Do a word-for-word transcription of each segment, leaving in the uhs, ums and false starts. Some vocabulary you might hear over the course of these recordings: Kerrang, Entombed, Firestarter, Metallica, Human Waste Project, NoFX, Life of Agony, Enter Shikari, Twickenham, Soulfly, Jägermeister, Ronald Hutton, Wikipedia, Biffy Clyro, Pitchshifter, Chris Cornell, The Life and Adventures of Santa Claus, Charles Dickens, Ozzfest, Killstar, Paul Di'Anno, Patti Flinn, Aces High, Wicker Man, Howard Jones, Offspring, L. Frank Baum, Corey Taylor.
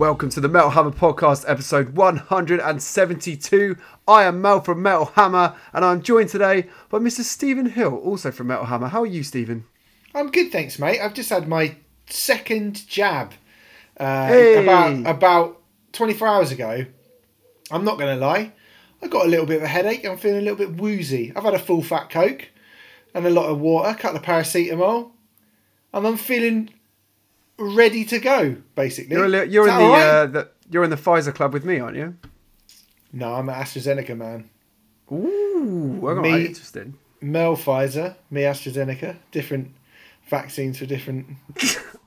Welcome to the Metal Hammer Podcast, episode one hundred seventy-two. I am Mel from Metal Hammer, and I'm joined today by Mister Stephen Hill, also from Metal Hammer. How are you, Stephen? I'm good, thanks, mate. I've just had my second jab uh, hey. about, about twenty-four hours ago. I'm not going to lie. I got a little bit of a headache. I'm feeling a little bit woozy. I've had a full fat Coke and a lot of water, a couple of paracetamol, and I'm feeling ready to go, basically. You're, li- you're in the, right? uh, the you're in the Pfizer club with me, aren't you? No, I'm an AstraZeneca man. Ooh, I got me, interesting. Mel Pfizer, me AstraZeneca. Different vaccines for different.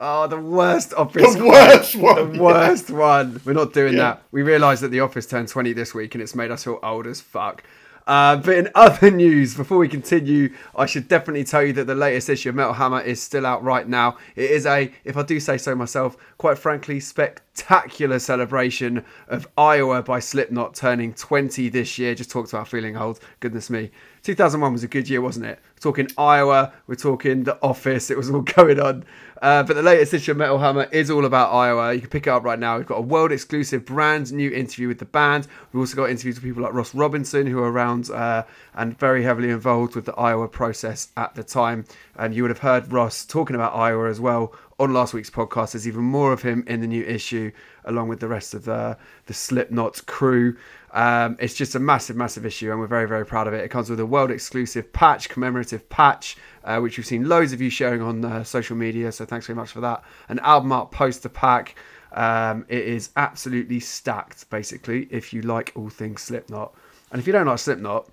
Oh, the worst office. The worst one. The worst yeah. one. We're not doing yeah. that. We realised that the office turned twenty this week, and it's made us feel old as fuck. Uh, but in other news, before we continue, I should definitely tell you that the latest issue of Metal Hammer is still out right now. It is a, if I do say so myself, quite frankly, spectacular celebration of Iowa by Slipknot turning twenty this year. Just talked about feeling old. Goodness me. two thousand one was a good year, wasn't it? We're talking Iowa. We're talking The Office. It was all going on. Uh, but the latest issue of Metal Hammer is all about Iowa. You can pick it up right now. We've got a world-exclusive, brand-new interview with the band. We've also got interviews with people like Ross Robinson, who are around uh, and very heavily involved with the Iowa process at the time. And you would have heard Ross talking about Iowa as well on last week's podcast. There's even more of him in the new issue, along with the rest of the, the Slipknot crew. Um, it's just a massive, massive issue, and we're very, very proud of it. It comes with a world-exclusive patch, commemorative patch, uh, which we've seen loads of you sharing on uh, social media, so thanks very much for that. An album art poster pack. Um, it is absolutely stacked, basically, if you like all things Slipknot. And if you don't like Slipknot,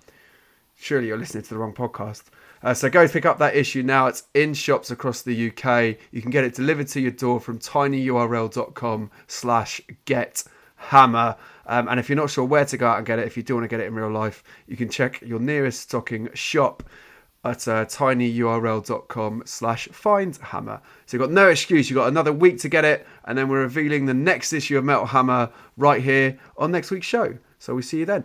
surely you're listening to the wrong podcast. Uh, so go pick up that issue now. It's in shops across the U K. You can get it delivered to your door from tinyurl.com slash gethammer. Um, and if you're not sure where to go out and get it, if you do want to get it in real life, you can check your nearest stocking shop at uh, tinyurl.com slash findhammer. So you've got no excuse. You've got another week to get it. And then we're revealing the next issue of Metal Hammer right here on next week's show. So we'll see you then.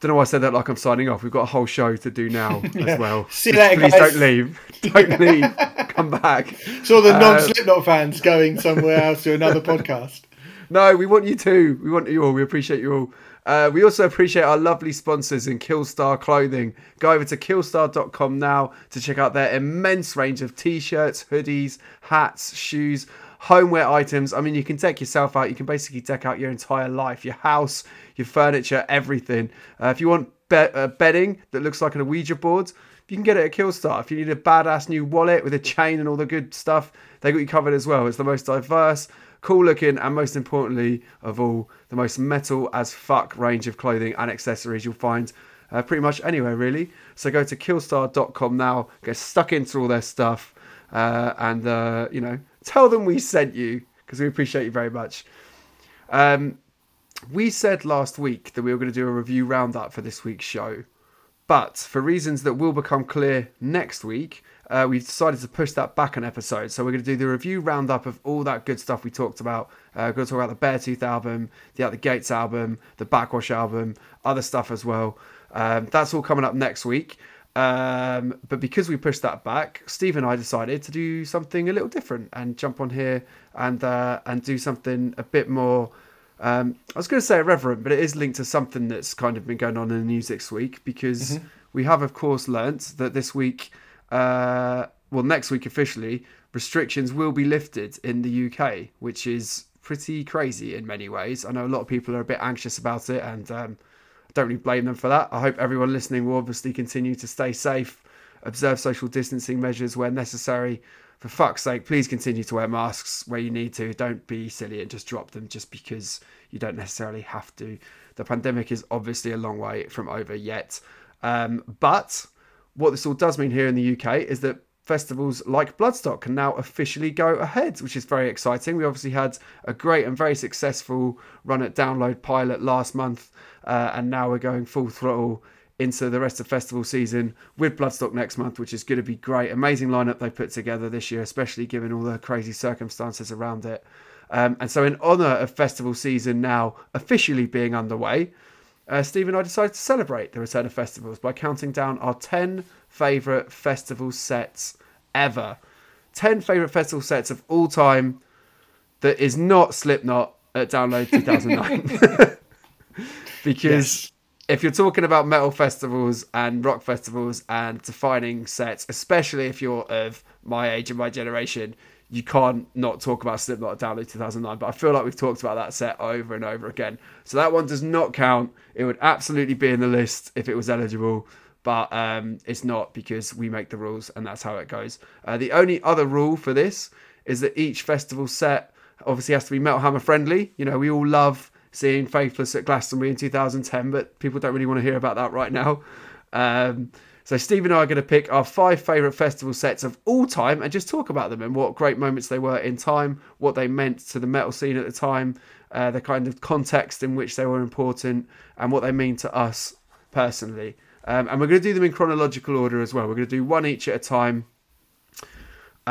Don't know why I said that like I'm signing off. We've got a whole show to do now yeah. as well. See that, Please guys. Don't leave. Don't leave. Come back. So the non-Slipknot uh, fans going somewhere else to another podcast. No, we want you too. We want you all. We appreciate you all. Uh, we also appreciate our lovely sponsors in Killstar Clothing. Go over to killstar dot com now to check out their immense range of t-shirts, hoodies, hats, shoes, homeware items. I mean, you can deck yourself out. You can basically deck out your entire life, your house, your furniture, everything. Uh, if you want be- uh, bedding that looks like an Ouija board, you can get it at Killstar. If you need a badass new wallet with a chain and all the good stuff, they got you covered as well. It's the most diverse, cool looking, and most importantly of all, the most metal as fuck range of clothing and accessories you'll find uh, pretty much anywhere, really. So go to killstar dot com now, get stuck into all their stuff, uh, and, uh, you know, tell them we sent you, because we appreciate you very much. Um, we said last week that we were going to do a review roundup for this week's show, but for reasons that will become clear next week, uh, we've decided to push that back an episode. So we're going to do the review roundup of all that good stuff we talked about. Uh, we're going to talk about the Beartooth album, the Out the Gates album, the Backwash album, other stuff as well. Um, that's all coming up next week. Um, but because we pushed that back, Steve and I decided to do something a little different and jump on here and uh, and do something a bit more, um, I was going to say irreverent, but it is linked to something that's kind of been going on in the news this week, because mm-hmm. we have, of course, learnt that this week, uh, well, next week officially, restrictions will be lifted in the U K, which is pretty crazy in many ways. I know a lot of people are a bit anxious about it, and um don't really blame them for that. I hope everyone listening will obviously continue to stay safe, observe social distancing measures where necessary. For fuck's sake, please continue to wear masks where you need to. Don't be silly and just drop them just because you don't necessarily have to. The pandemic is obviously a long way from over yet. Um, but what this all does mean here in the U K is that festivals like Bloodstock can now officially go ahead, which is very exciting. We obviously had a great and very successful run at Download pilot last month, uh, and now we're going full throttle into the rest of festival season with Bloodstock next month, which is going to be great. Amazing lineup they put together this year, especially given all the crazy circumstances around it. Um, and so in honour of festival season now officially being underway, Uh, Steve and I decided to celebrate the return of festivals by counting down our ten favourite festival sets ever. ten favourite festival sets of all time that is not Slipknot at Download two thousand nine. Because yes. if you're talking about metal festivals and rock festivals and defining sets, especially if you're of my age and my generation, you can't not talk about Slipknot at Download two thousand nine. But I feel like we've talked about that set over and over again. So that one does not count. It would absolutely be in the list if it was eligible. But um, it's not, because we make the rules and that's how it goes. Uh, the only other rule for this is that each festival set obviously has to be Metal Hammer friendly. You know, we all love seeing Faithless at Glastonbury in two thousand ten, but people don't really want to hear about that right now. Um, so Steve and I are going to pick our five favourite festival sets of all time and just talk about them and what great moments they were in time, what they meant to the metal scene at the time, uh, the kind of context in which they were important, and what they mean to us personally. Um, and we're going to do them in chronological order as well. We're going to do one each at a time. Um,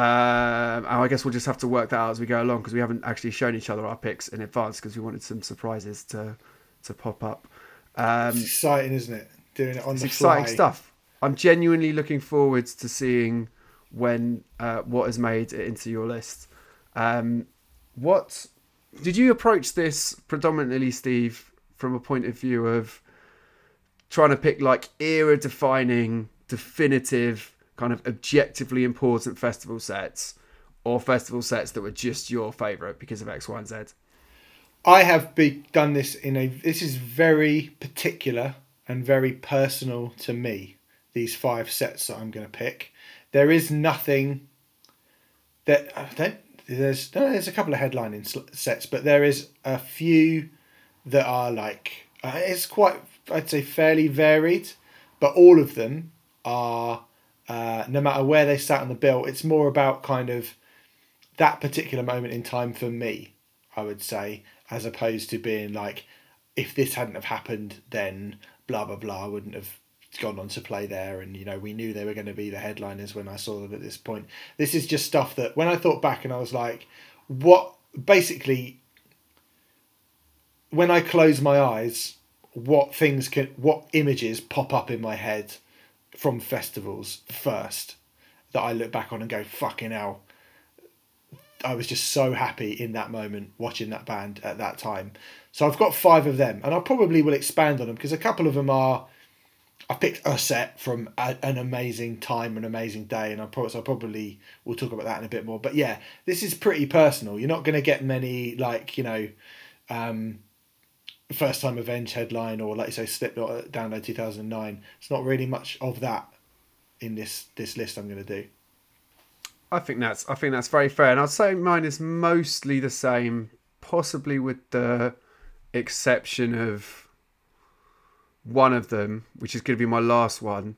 and I guess we'll just have to work that out as we go along, because we haven't actually shown each other our picks in advance because we wanted some surprises to to pop up. Um, it's exciting, isn't it? Doing it on the fly. It's exciting stuff. I'm genuinely looking forward to seeing when uh, what has made it into your list. Um, what did you approach this predominantly, Steve, from a point of view of trying to pick like era-defining, definitive, kind of objectively important festival sets, or festival sets that were just your favourite because of X, Y, and Z? I have be- done this in a... This is very particular and very personal to me, these five sets that I'm going to pick. There is nothing that... I don't, there's, no, there's a couple of headlining sets, but there is a few that are like... Uh, it's quite, I'd say, fairly varied, but all of them are... Uh, no matter where they sat on the bill, it's more about kind of that particular moment in time for me, I would say, as opposed to being like, if this hadn't have happened, then blah, blah, blah, I wouldn't have gone on to play there. And, you know, we knew they were going to be the headliners when I saw them at this point. This is just stuff that when I thought back and I was like, what, basically, when I close my eyes, what things can, what images pop up in my head from festivals first that I look back on and go, fucking hell, I was just so happy in that moment watching that band at that time. So I've got five of them, and I probably will expand on them because a couple of them are, I picked a set from a, an amazing time, an amazing day, and I probably, so I probably will talk about that in a bit more. But yeah, this is pretty personal. You're not going to get many, like, you know, um, First Time Avenge headline, or like you say, Slipknot Download two thousand nine. It's not really much of that in this this list I'm going to do. I think that's I think that's very fair, and I'd say mine is mostly the same, possibly with the exception of one of them, which is going to be my last one.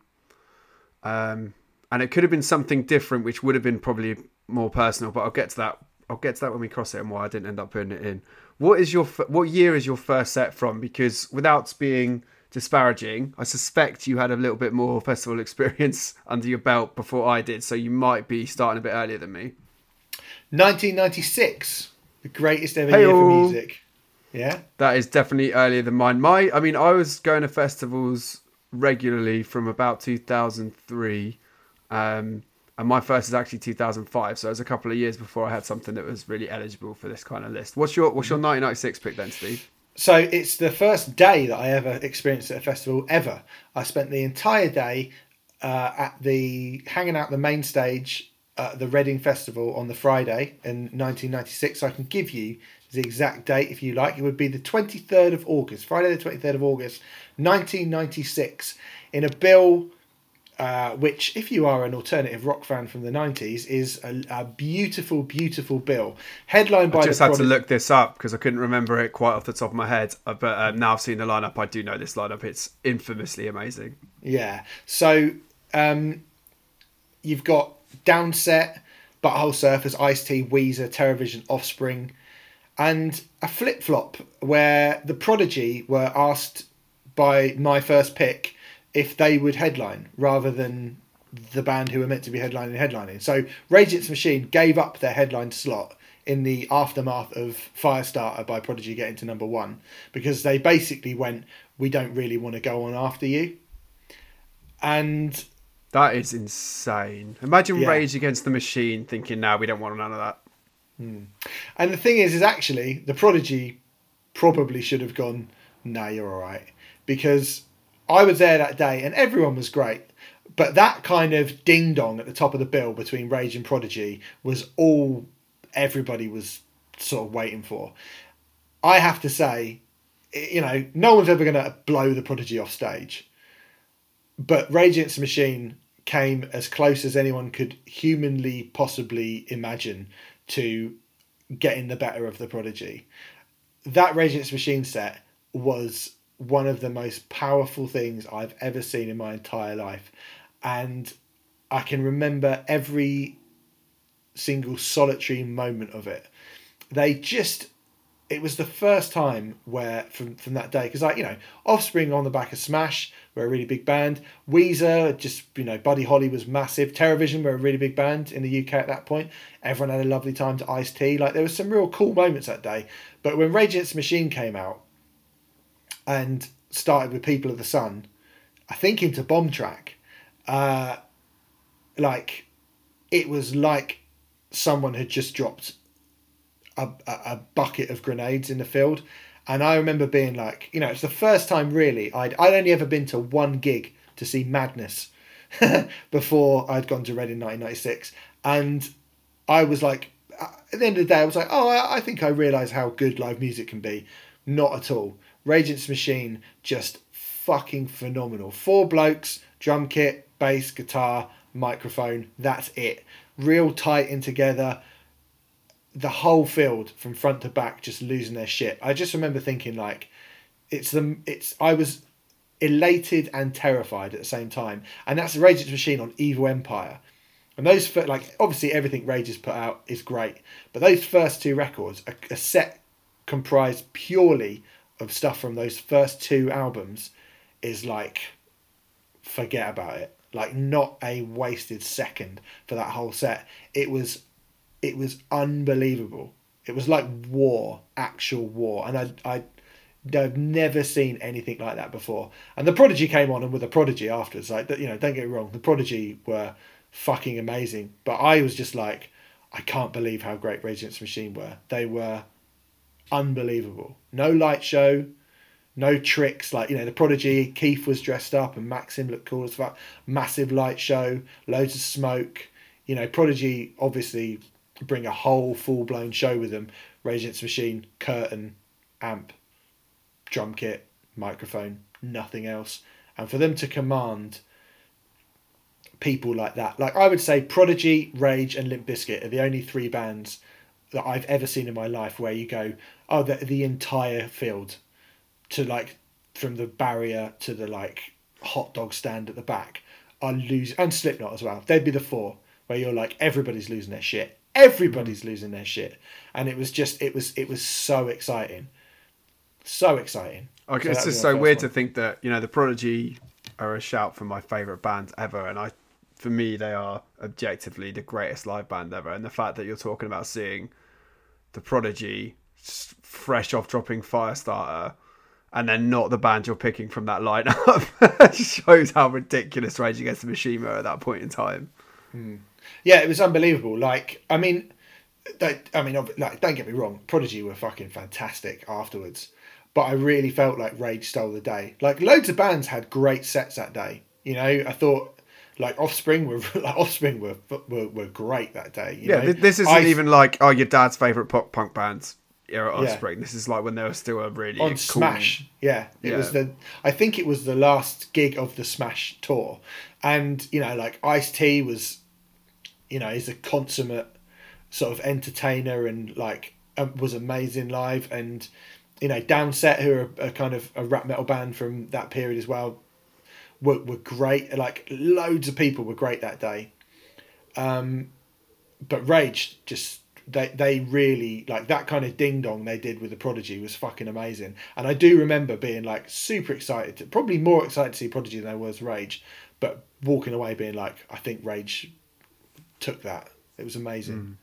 Um, and it could have been something different, which would have been probably more personal, but I'll get to that. I'll get to that when we cross it and why I didn't end up putting it in. What is your what year is your first set from? Because without being disparaging, I suspect you had a little bit more festival experience under your belt before I did, so you might be starting a bit earlier than me. nineteen ninety-six, the greatest ever Hey-o. year for music. Yeah, that is definitely earlier than mine. My, I mean, I was going to festivals regularly from about two thousand three. Um, And my first is actually two thousand five, so it was a couple of years before I had something that was really eligible for this kind of list. What's your what's your nineteen ninety-six pick then, Steve? So it's the first day that I ever experienced at a festival ever. I spent the entire day uh, at the hanging out the main stage at the Reading Festival on the Friday in nineteen ninety-six. So I can give you the exact date if you like. It would be the twenty-third of August, Friday the twenty-third of August, nineteen ninety-six, in a bill... Uh, which, if you are an alternative rock fan from the nineties, is a, a beautiful, beautiful bill. Headlined by... I just the had Prod- to look this up because I couldn't remember it quite off the top of my head. But um, now I've seen the lineup, I do know this lineup. It's infamously amazing. Yeah. So um, you've got Downset, Butthole Surfers, Ice-T, Weezer, Television, Offspring, and a flip-flop where the Prodigy were asked by my first pick if they would headline rather than the band who were meant to be headlining headlining. So Rage Against the Machine gave up their headline slot in the aftermath of Firestarter by Prodigy getting to number one because they basically went, we don't really want to go on after you. And... that is insane. Imagine yeah. Rage Against the Machine thinking, no, we don't want none of that. Mm. And the thing is, is actually the Prodigy probably should have gone, nah, you're all right. Because I was there that day and everyone was great. But that kind of ding-dong at the top of the bill between Rage and Prodigy was all everybody was sort of waiting for. I have to say, you know, no one's ever going to blow the Prodigy off stage. But Rage Against the Machine came as close as anyone could humanly possibly imagine to getting the better of the Prodigy. That Rage Against the Machine set was one of the most powerful things I've ever seen in my entire life. And I can remember every single solitary moment of it. They just, it was the first time where, from, from that day, because, like, you know, Offspring on the back of Smash were a really big band. Weezer, just, you know, Buddy Holly was massive. Television were a really big band in the U K at that point. Everyone had a lovely time to Ice-T. Like, there were some real cool moments that day. But when Rage Against the Machine came out and started with People of the Sun, I think into Bomb Track, uh, like, it was like someone had just dropped a, a, a bucket of grenades in the field. And I remember being like, you know, it's the first time really, I'd, I'd only ever been to one gig to see Madness before I'd gone to Reading in nineteen ninety-six. And I was like, at the end of the day, I was like, oh, I, I think I realise how good live music can be. Not at all. Rage Against the Machine, just fucking phenomenal. Four blokes, drum kit, bass, guitar, microphone, that's it. Real tight in together. The whole field from front to back just losing their shit. I just remember thinking, like, it's the it's I was elated and terrified at the same time. And that's Rage Against the Machine on Evil Empire. And those, like, obviously everything Rage has put out is great, but those first two records, a, a set comprised purely of stuff from those first two albums, is like, forget about it. Like, not a wasted second for that whole set. It was, it was unbelievable. It was like war, actual war. And I, I, I've never seen anything like that before. And the Prodigy came on, and with the Prodigy afterwards, like, you know, don't get me wrong, the Prodigy were fucking amazing. But I was just like, I can't believe how great Rage Against the Machine were. They were unbelievable. No light show, no tricks. Like, you know, the Prodigy, Keith was dressed up and Maxim looked cool as fuck. Massive light show, loads of smoke. You know, Prodigy obviously bring a whole full-blown show with them. Rage Against the Machine, curtain, amp, drum kit, microphone, nothing else. And for them to command people like that, like, I would say Prodigy, Rage and Limp Bizkit are the only three bands that I've ever seen in my life where you go, oh, the, the entire field, to, like, from the barrier to the, like, hot dog stand at the back, are losing, and Slipknot as well. They'd be the four where you're like, everybody's losing their shit. Everybody's mm. losing their shit. And it was just, it was, it was so exciting. So exciting. Okay, so it's just so weird one. to think that, you know, the Prodigy are a shout for my favourite band ever. And I, for me, they are objectively the greatest live band ever. And the fact that you're talking about seeing the Prodigy fresh off dropping Firestarter, and then not the band you're picking from that lineup shows how ridiculous Rage Against the Machine were at that point in time. Mm. Yeah, it was unbelievable. Like, I mean, they, I mean, like, don't get me wrong, Prodigy were fucking fantastic afterwards, but I really felt like Rage stole the day. Like, loads of bands had great sets that day. You know, I thought, like, Offspring were like, Offspring were, were were great that day. You yeah, know? This isn't I, even like, oh, your dad's favourite pop punk bands. Yeah, Offspring. Yeah. This is like when they were still a really on cool... Smash. Yeah, it yeah. was the. I think it was the last gig of the Smash tour, and, you know, like, Ice-T was, you know, he's a consummate sort of entertainer, and, like, um, was amazing live, and, you know, Downset, who are a, a kind of a rap metal band from that period as well, were were great. Like, loads of people were great that day, um, but Rage just. They they really, like, that kind of ding dong they did with the Prodigy was fucking amazing. And I do remember being, like, super excited, to, probably more excited to see Prodigy than I was Rage, but walking away being like, I think Rage took that. It was amazing. Mm.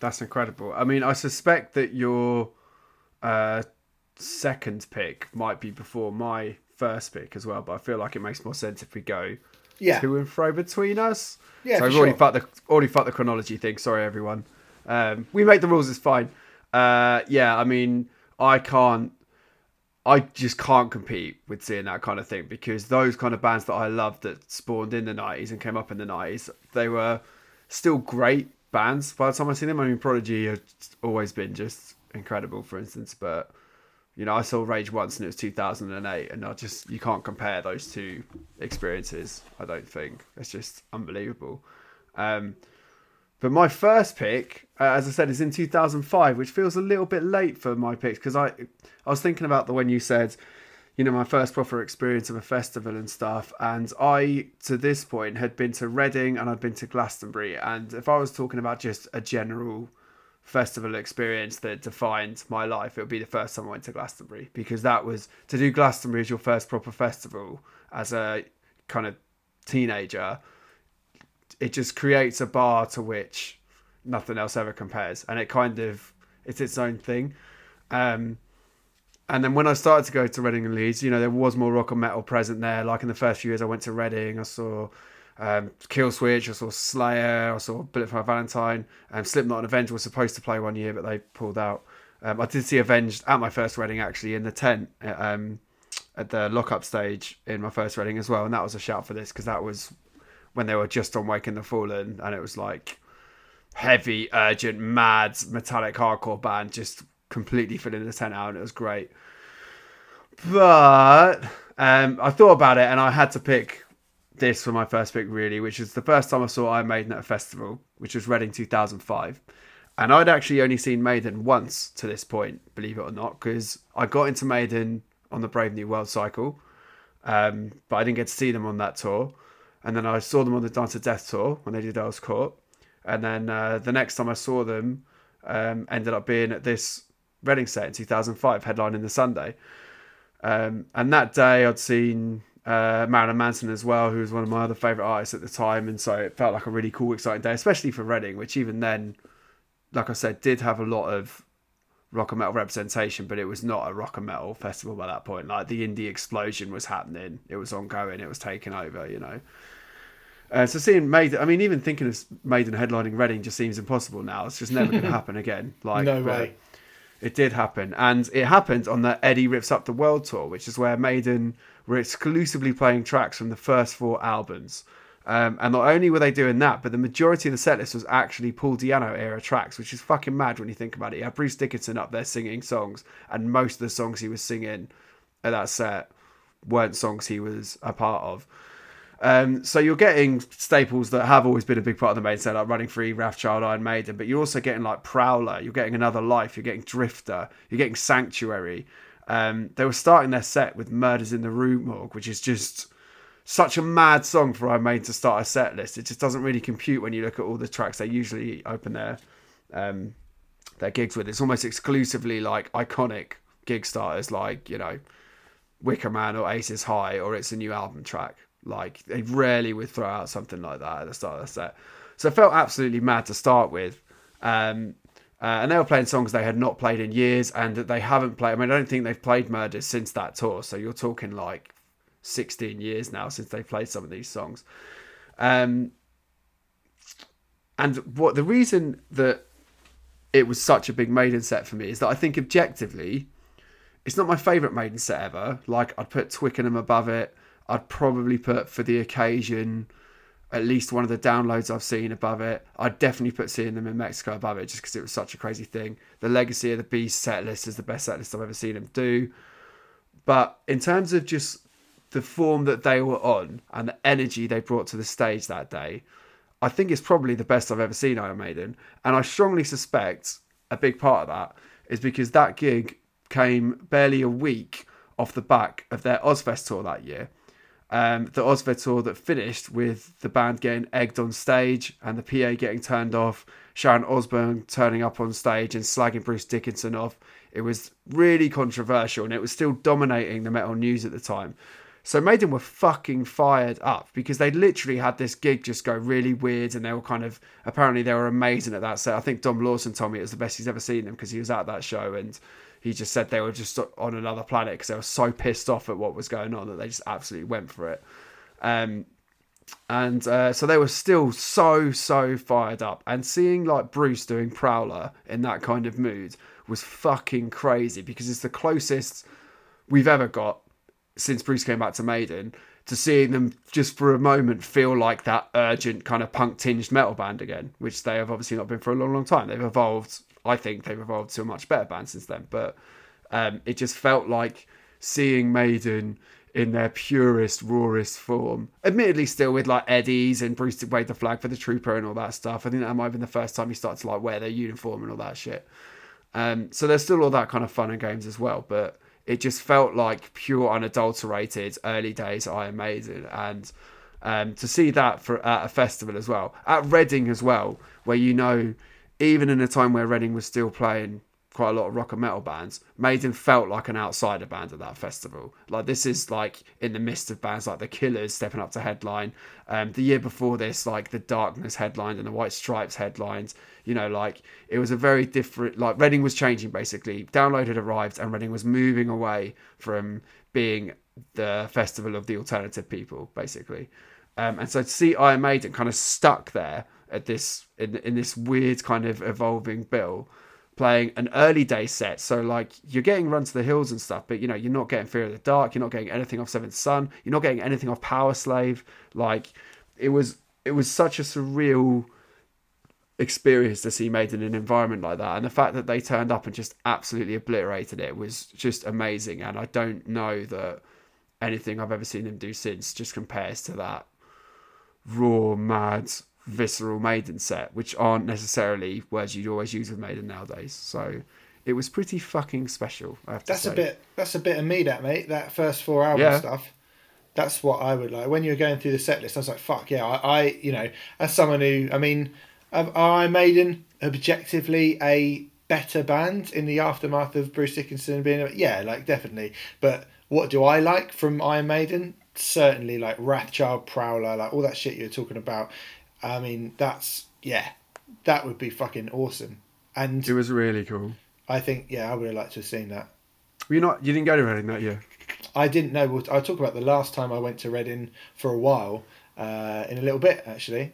That's incredible. I mean, I suspect that your uh, second pick might be before my first pick as well, but I feel like it makes more sense if we go yeah. to and fro between us. Yeah, so I've already sure. fucked the already fucked the chronology thing. Sorry, everyone. Um, we make the rules, it's fine. Uh, yeah, I mean, I can't, I just can't compete with seeing that kind of thing, because those kind of bands that I loved that spawned in the nineties and came up in the nineties, they were still great bands by the time I see them. I mean, Prodigy have always been just incredible, for instance, but you know, I saw Rage once and it was two thousand eight, and I just, you can't compare those two experiences, I don't think. It's just unbelievable. Um, but my first pick, uh, as I said, is in two thousand five, which feels a little bit late for my picks, because I, I was thinking about the when you said, you know, my first proper experience of a festival and stuff, and I, to this point, had been to Reading and I'd been to Glastonbury, and if I was talking about just a general festival experience that defined my life, it would be the first time I went to Glastonbury, because that was, to do Glastonbury as your first proper festival as a kind of teenager, it just creates a bar to which nothing else ever compares, and it kind of, it's its own thing. Um, and then when I started to go to Reading and Leeds, you know, there was more rock and metal present there. Like in the first few years I went to Reading, I saw um, Killswitch, I saw Slayer, I saw Bullet for My Valentine, and Slipknot and Avenged was supposed to play one year, but they pulled out. Um, I did see Avenged at my first Reading, actually, in the tent at, um, at the lockup stage in my first Reading as well, and that was a shout for this, because that was when they were just on Waking the Fallen, and it was like heavy, urgent, mad, metallic hardcore band just completely filling the tent out, and it was great. But um, I thought about it, and I had to pick this for my first pick, really, which is the first time I saw Iron Maiden at a festival, which was Reading two thousand five. And I'd actually only seen Maiden once to this point, believe it or not, because I got into Maiden on the Brave New World cycle, um, but I didn't get to see them on that tour. And then I saw them on the Dance of Death tour when they did Earl's Court. And then uh, the next time I saw them um, ended up being at this Reading set in two thousand five, headlining the Sunday. Um, and that day I'd seen uh, Marilyn Manson as well, who was one of my other favourite artists at the time. And so it felt like a really cool, exciting day, especially for Reading, which even then, like I said, did have a lot of rock and metal representation, but it was not a rock and metal festival by that point. Like, the indie explosion was happening, it was ongoing, it was taking over, you know. Uh, so seeing Maiden, I mean, even thinking of Maiden headlining Reading just seems impossible now. It's just never going to happen again. Like, no way. It did happen, and it happened on the Eddie Rips Up the World tour, which is where Maiden were exclusively playing tracks from the first four albums. Um, and not only were they doing that, but the majority of the set list was actually Paul Di'Anno era tracks, which is fucking mad when you think about it. You had Bruce Dickinson up there singing songs, and most of the songs he was singing at that set weren't songs he was a part of. Um, so you're getting staples that have always been a big part of the main set, like Running Free, Wrathchild, Iron Maiden, but you're also getting like Prowler, you're getting Another Life, you're getting Drifter, you're getting Sanctuary. Um, they were starting their set with Murders in the Rue Morgue, which is just such a mad song for Iron Maiden to start a set list. It just doesn't really compute when you look at all the tracks they usually open their um, their gigs with. It's almost exclusively like iconic gig starters, like, you know, Wicker Man or Aces High, or it's a new album track. Like, they rarely would throw out something like that at the start of the set. So it felt absolutely mad to start with. Um, uh, and they were playing songs they had not played in years, and that they haven't played. I mean, I don't think they've played Murders since that tour. So you're talking like sixteen years now since they played some of these songs. Um, and what the reason that it was such a big Maiden set for me is that I think objectively, it's not my favourite Maiden set ever. Like, I'd put Twickenham above it. I'd probably put For the Occasion, at least one of the Downloads I've seen, above it. I'd definitely put Seeing Them in Mexico above it, just because it was such a crazy thing. The Legacy of the Beast set list is the best set list I've ever seen them do. But in terms of just the form that they were on and the energy they brought to the stage that day, I think it's probably the best I've ever seen Iron Maiden. And I strongly suspect a big part of that is because that gig came barely a week off the back of their Ozzfest tour that year. Um, the Ozzfest tour that finished with the band getting egged on stage and the P A getting turned off, Sharon Osbourne turning up on stage and slagging Bruce Dickinson off. It was really controversial, and it was still dominating the metal news at the time. So Maiden were fucking fired up, because they literally had this gig just go really weird, and they were kind of, apparently they were amazing at that set. I think Dom Lawson told me it was the best he's ever seen them, because he was at that show, and he just said they were just on another planet because they were so pissed off at what was going on that they just absolutely went for it. Um, And uh, so they were still so, so fired up. And seeing like Bruce doing Prowler in that kind of mood was fucking crazy, because it's the closest we've ever got since Bruce came back to Maiden to seeing them just for a moment feel like that urgent kind of punk-tinged metal band again, which they have obviously not been for a long, long time. They've evolved. I think they've evolved to a much better band since then. But um, it just felt like seeing Maiden in their purest, rawest form. Admittedly, still with like Eddie's and Bruce waved the flag for the Trooper and all that stuff. I think that might have been the first time you started to like wear their uniform and all that shit. Um, so there's still all that kind of fun and games as well. But it just felt like pure, unadulterated early days Iron Maiden. And um, to see that for at a festival as well, at Reading as well, where you know, even in a time where Reading was still playing quite a lot of rock and metal bands, Maiden felt like an outsider band at that festival. Like, this is like in the midst of bands like The Killers stepping up to headline. Um, the year before this, like The Darkness headlined and The White Stripes headlined. You know, like, it was a very different, like, Reading was changing basically. Download had arrived and Reading was moving away from being the festival of the alternative people, basically. Um, and so to see Iron Maiden kind of stuck there at this, in, in this weird kind of evolving bill, playing an early day set. So like, you're getting Run to the Hills and stuff, but you know, you're not getting Fear of the Dark, you're not getting anything off Seventh Son, you're not getting anything off Power Slave. Like, it was it was such a surreal experience to see Maiden in an environment like that, and the fact that they turned up and just absolutely obliterated it was just amazing. And I don't know that anything I've ever seen them do since just compares to that raw, mad, visceral Maiden set, which aren't necessarily words you'd always use with Maiden nowadays. So it was pretty fucking special. I have to that's say. a bit that's a bit of me, that mate. That first four album yeah. stuff. That's what I would like. When you were going through the set list, I was like, fuck yeah, I, I you know, as someone who, I mean, are Iron Maiden objectively a better band in the aftermath of Bruce Dickinson being a, yeah, like definitely. But what do I like from Iron Maiden? Certainly like Wrathchild, Prowler, like all that shit you're talking about. I mean, that's, yeah, that would be fucking awesome. And it was really cool. I think, yeah, I would have liked to have seen that. Were you not, you didn't go to Reading that year? I didn't know. We'll, I'll talk about the last time I went to Reading for a while, uh, in a little bit, actually.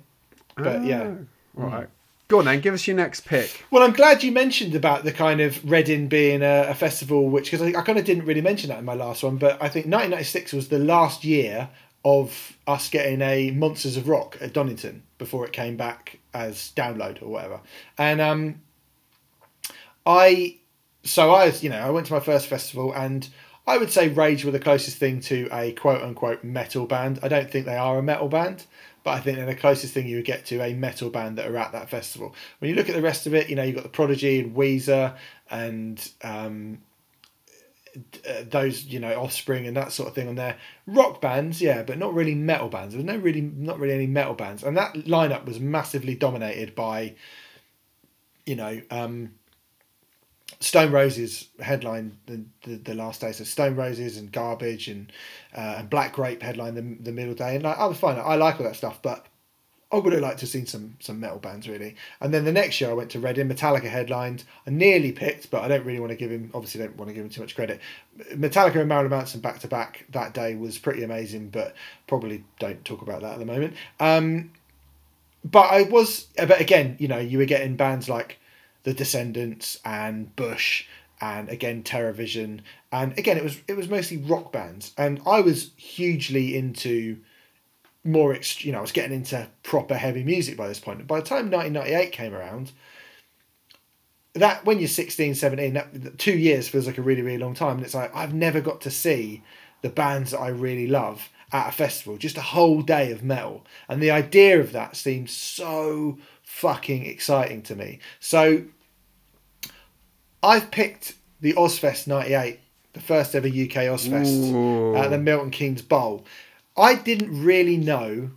But, oh, yeah. Right. Mm. Go on then, give us your next pick. Well, I'm glad you mentioned about the kind of Reading being a, a festival, which, because I, I kind of didn't really mention that in my last one, but I think nineteen ninety-six was the last year of us getting a Monsters of Rock at Donington before it came back as Download or whatever. And um, I, so I, you know, I went to my first festival, and I would say Rage were the closest thing to a quote unquote metal band. I don't think they are a metal band, but I think they're the closest thing you would get to a metal band that are at that festival. When you look at the rest of it, you know, you've got the Prodigy and Weezer and um, those, you know, Offspring and that sort of thing on there. Rock bands, yeah, but not really metal bands. There was no really, not really any metal bands, and that lineup was massively dominated by, you know, um, Stone Roses headlined the, the the last day. So Stone Roses and Garbage and uh, and Black Grape headlined the the middle day, and like, I was fine. I like all that stuff, but I would have liked to have seen some some metal bands, really. And then the next year I went to Reading, Metallica headlined. I nearly picked, but I don't really want to give him, obviously don't want to give him too much credit. Metallica and Marilyn Manson back to back that day was pretty amazing, but probably don't talk about that at the moment. Um, but I was, but again, you know, you were getting bands like The Descendants and Bush and again TerraVision, and again it was it was mostly rock bands, and I was hugely into more, ext- you know, I was getting into proper heavy music by this point. By the time nineteen ninety-eight came around, that when you're sixteen, seventeen, that, two years feels like a really, really long time. And it's like, I've never got to see the bands that I really love at a festival, just a whole day of metal. And the idea of that seemed so fucking exciting to me. So I've picked the Ozzfest ninety-eight, the first ever U K Ozzfest at uh, the Milton Keynes Bowl. I didn't really know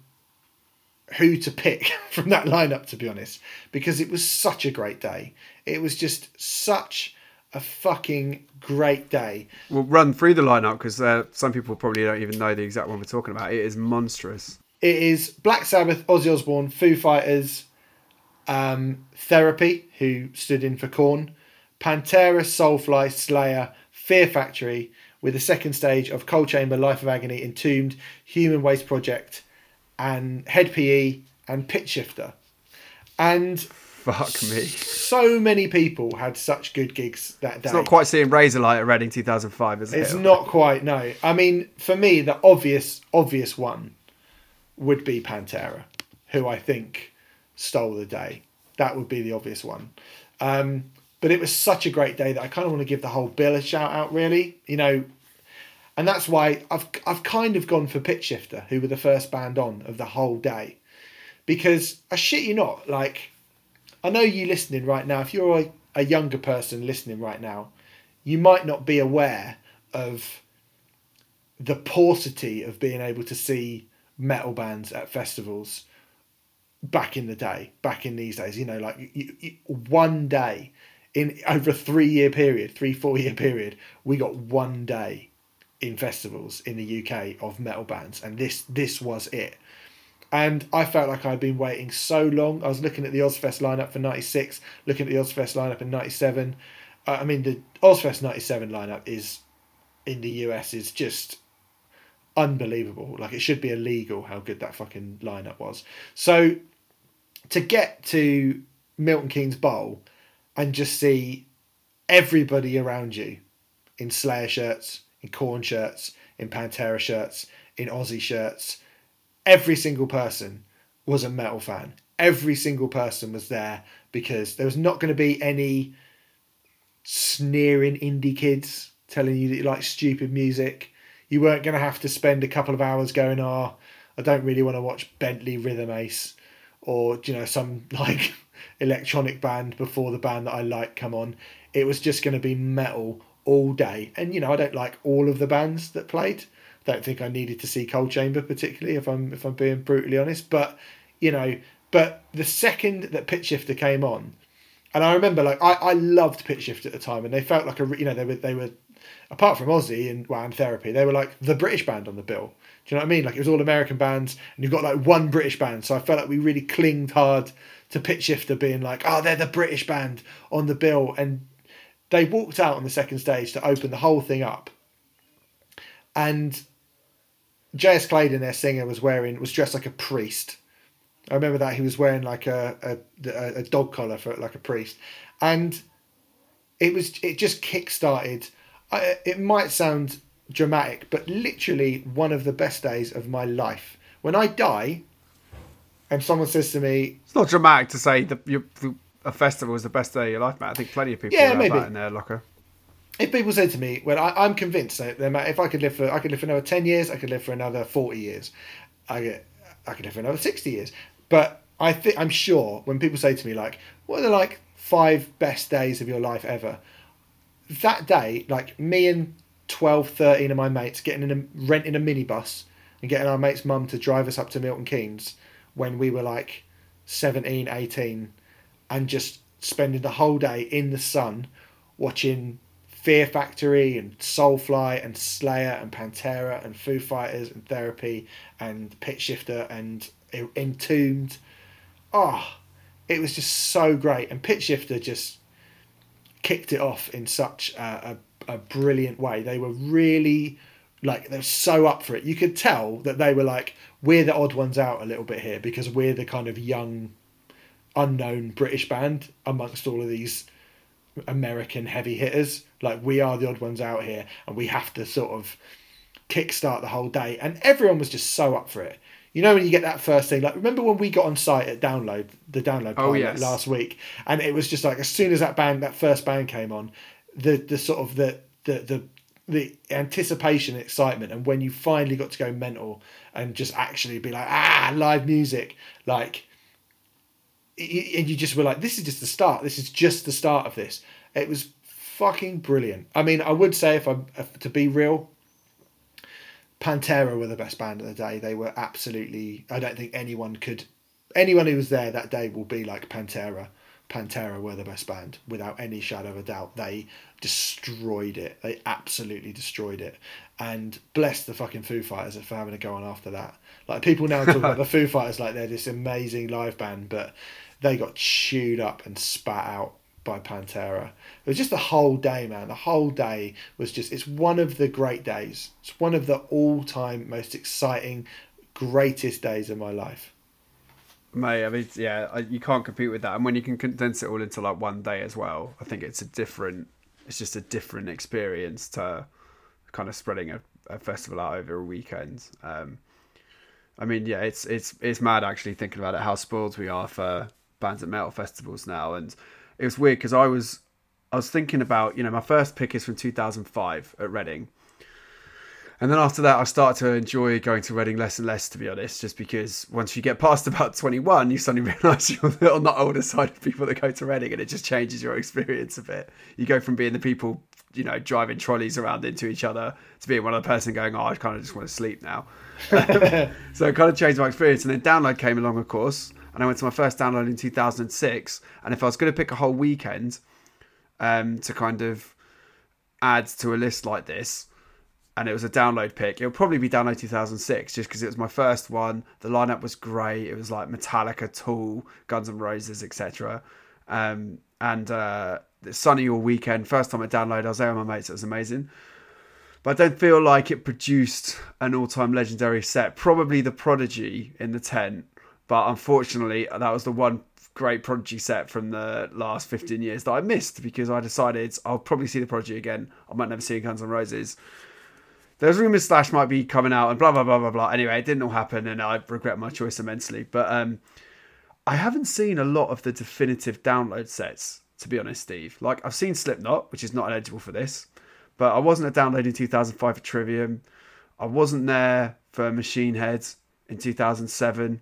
who to pick from that lineup, to be honest, because it was such a great day. It was just such a fucking great day. We'll run through the lineup because uh, some people probably don't even know the exact one we're talking about. It is monstrous. It is Black Sabbath, Ozzy Osbourne, Foo Fighters, um, Therapy, who stood in for Korn, Pantera, Soulfly, Slayer, Fear Factory, with the second stage of Cold Chamber, Life of Agony, Entombed, Human Waste Project, and Head P E and Pitchshifter. And fuck me, so many people had such good gigs that day. It's not quite seeing Razorlight at Reading two thousand five, is it? It's not quite, no. I mean, for me, the obvious, obvious one would be Pantera, who I think stole the day. That would be the obvious one. Um, but it was such a great day that I kind of want to give the whole bill a shout out, really. You know, and that's why I've I've kind of gone for Pitchshifter, who were the first band on of the whole day. Because I shit you not, like, I know you listening right now, if you're a, a younger person listening right now, you might not be aware of the paucity of being able to see metal bands at festivals back in the day, back in these days. You know, like you, you, one day in over a three-year period, three, four-year period, we got one day in festivals in the U K of metal bands, and this this was it. And I felt like I'd been waiting so long. I was looking at the Ozzfest lineup for ninety-six, looking at the Ozzfest lineup in ninety-seven. Uh, I mean, the Ozzfest ninety-seven lineup is, in the U S, is just unbelievable. Like, it should be illegal how good that fucking lineup was. So, to get to Milton Keynes Bowl and just see everybody around you in Slayer shirts, in Korn shirts, in Pantera shirts, in Aussie shirts. Every single person was a metal fan. Every single person was there because there was not going to be any sneering indie kids telling you that you like stupid music. You weren't going to have to spend a couple of hours going, oh, I don't really want to watch Bentley Rhythm Ace or, you know, some like electronic band before the band that I like come on. It was just going to be metal all day. And, you know, I don't like all of the bands that played. Don't think I needed to see Cold Chamber particularly, if I'm if I'm being brutally honest. But you know, but the second that Pitchshifter came on, and I remember like I, I loved Pitchshifter at the time, and they felt like a you know they were they were apart from Ozzy and well, and Therapy, they were like the British band on the bill. Do you know what I mean? Like it was all American bands, and you've got like one British band. So I felt like we really clinged hard to Pitchshifter being like, oh, they're the British band on the bill, and they walked out on the second stage to open the whole thing up, and J S Claydon, their singer, was wearing was dressed like a priest. I remember that he was wearing like a a, a dog collar for like a priest, and it was it just kick-started. I, it might sound dramatic, but literally one of the best days of my life. When I die, and someone says to me, "It's not dramatic to say that your, the, a festival is the best day of your life, Matt." I think plenty of people yeah, have maybe. that in their locker. If people said to me, well, I, I'm convinced that if I could live for, I could live for another ten years, I could live for another forty years, I could, I could live for another sixty years. But I think I'm sure when people say to me, like, what are the like five best days of your life ever? That day, like me and twelve, thirteen of my mates getting in a, renting a minibus and getting our mate's mum to drive us up to Milton Keynes when we were like seventeen, eighteen, and just spending the whole day in the sun watching Fear Factory and Soulfly and Slayer and Pantera and Foo Fighters and Therapy and Pitchshifter and Entombed. Oh, it was just so great. And Pitchshifter just kicked it off in such a, a, a brilliant way. They were really, like, they were so up for it. You could tell that they were like, we're the odd ones out a little bit here because we're the kind of young, unknown British band amongst all of these American heavy hitters. Like, we are the odd ones out here, and we have to sort of kickstart the whole day. And everyone was just so up for it. You know, when you get that first thing, like, remember when we got on site at Download, the Download oh, yes. last week, and it was just like, as soon as that band, that first band came on, the the sort of the the the, the anticipation and excitement, and when you finally got to go mental and just actually be like, ah, live music, like, and you just were like, this is just the start. This is just the start of this. It was fucking brilliant. I mean, I would say, if I'm if, to be real, Pantera were the best band of the day. They were absolutely. I don't think anyone could. Anyone who was there that day will be like Pantera. Pantera were the best band without any shadow of a doubt. They destroyed it. They absolutely destroyed it. And bless the fucking Foo Fighters for having to go on after that. Like, people now talk about the Foo Fighters like they're this amazing live band, but they got chewed up and spat out by Pantera. It was just the whole day, man. The whole day was just, it's one of the great days. It's one of the all-time most exciting, greatest days of my life. Mate, I mean, yeah, you can't compete with that. And when you can condense it all into like one day as well, I think it's a different, it's just a different experience to kind of spreading a, a festival out over a weekend. Um, I mean, yeah, it's it's it's mad actually thinking about it, how spoiled we are for bands at metal festivals now. And it was weird because I was I was thinking about, you know, my first pick is from two thousand five at Reading. And then after that, I started to enjoy going to Reading less and less, to be honest, just because once you get past about twenty-one, you suddenly realise you're on the older side of people that go to Reading, and it just changes your experience a bit. You go from being the people, you know, driving trolleys around into each other to being one other person going, oh, I kind of just want to sleep now. So it kind of changed my experience. And then Download came along, of course, and I went to my first Download in two thousand six. And if I was going to pick a whole weekend um, to kind of add to a list like this, and it was a Download pick, it'll probably be Download two thousand six, just because it was my first one. The lineup was great. It was like Metallica, Tool, Guns N' Roses, et cetera. Um, and uh, it's sunny all weekend. First time at Download, I was there with my mates. It was amazing. But I don't feel like it produced an all-time legendary set. Probably the Prodigy in the tent. But unfortunately, that was the one great Prodigy set from the last fifteen years that I missed, because I decided I'll probably see the Prodigy again. I might never see Guns N' Roses. There's rumours Slash might be coming out and blah, blah, blah, blah, blah. Anyway, it didn't all happen and I regret my choice immensely. But um, I haven't seen a lot of the definitive Download sets, to be honest, Steve. Like, I've seen Slipknot, which is not eligible for this. But I wasn't at Download in two thousand five for Trivium. I wasn't there for Machine Head in two thousand seven.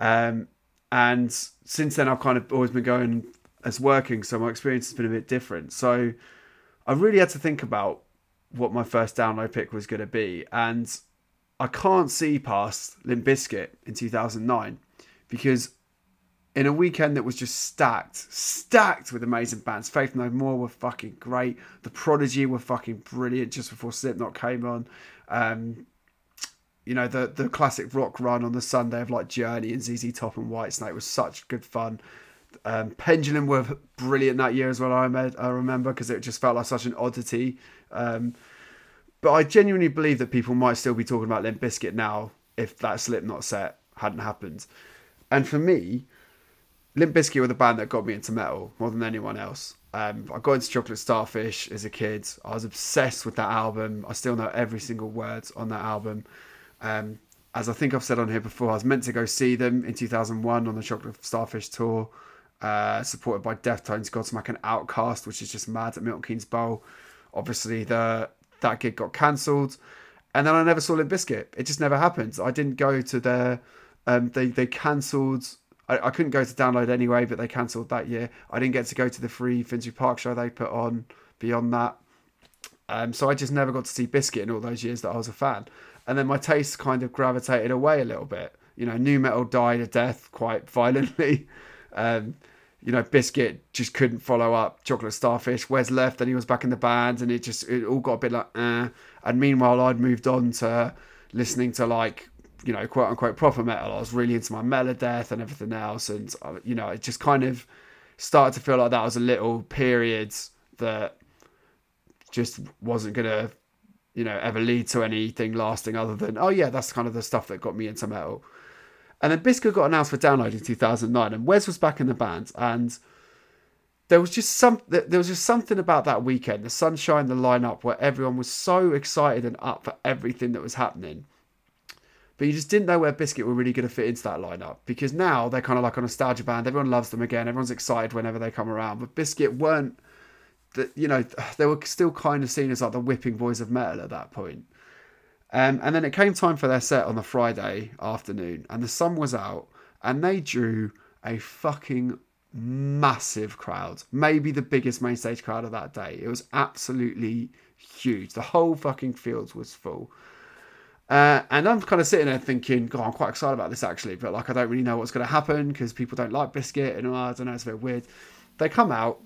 Um, and since then, I've kind of always been going as working. So my experience has been a bit different. So I really had to think about what my first Download pick was going to be, and I can't see past Limp Bizkit in two thousand nine, because in a weekend that was just stacked stacked with amazing bands, Faith No More were fucking great, the Prodigy were fucking brilliant just before Slipknot came on, um, you know, the the classic rock run on the Sunday of like Journey and Z Z Top and Whitesnake was such good fun. Um, Pendulum were brilliant that year as well, I, made, I remember, because it just felt like such an oddity. Um, but I genuinely believe that people might still be talking about Limp Bizkit now if that Slipknot set hadn't happened. And for me, Limp Bizkit were the band that got me into metal more than anyone else. Um, I got into Chocolate Starfish as a kid. I was obsessed with that album. I still know every single word on that album. Um, as I think I've said on here before, I was meant to go see them in two thousand one on the Chocolate Starfish tour. Uh, supported by Deftones, Godsmack and Outkast, which is just mad, at Milton Keynes Bowl. Obviously, the that gig got cancelled, and then I never saw Limp Bizkit. It just never happened. I didn't go to their. Um, they they cancelled. I, I couldn't go to Download anyway, but they cancelled that year. I didn't get to go to the free Finsbury Park show they put on. Beyond that, um, so I just never got to see Bizkit in all those years that I was a fan. And then my taste kind of gravitated away a little bit. You know, nu metal died a death quite violently. Um, you know, Bizkit just couldn't follow up Chocolate Starfish. Wes left and he was back in the band, and it just it all got a bit like eh. And meanwhile, I'd moved on to listening to, like, you know, quote unquote proper metal. I was really into my Megadeth and everything else, and you know, it just kind of started to feel like that was a little period that just wasn't gonna, you know, ever lead to anything lasting other than, oh yeah, that's kind of the stuff that got me into metal. And then Bizkit got announced for Download in two thousand nine, and Wes was back in the band, and there was just some there was just something about that weekend, the sunshine, the lineup, where everyone was so excited and up for everything that was happening. But you just didn't know where Bizkit were really going to fit into that lineup, because now they're kind of like a nostalgia band. Everyone loves them again. Everyone's excited whenever they come around. But Bizkit weren't, the, you know, they were still kind of seen as like the whipping boys of metal at that point. Um, and then it came time for their set on the Friday afternoon, and the sun was out, and they drew a fucking massive crowd. Maybe the biggest main stage crowd of that day. It was absolutely huge. The whole fucking field was full. Uh, and I'm kind of sitting there thinking, God, I'm quite excited about this actually, but like I don't really know what's going to happen because people don't like Bizkit, and oh, I don't know, it's a bit weird. They come out.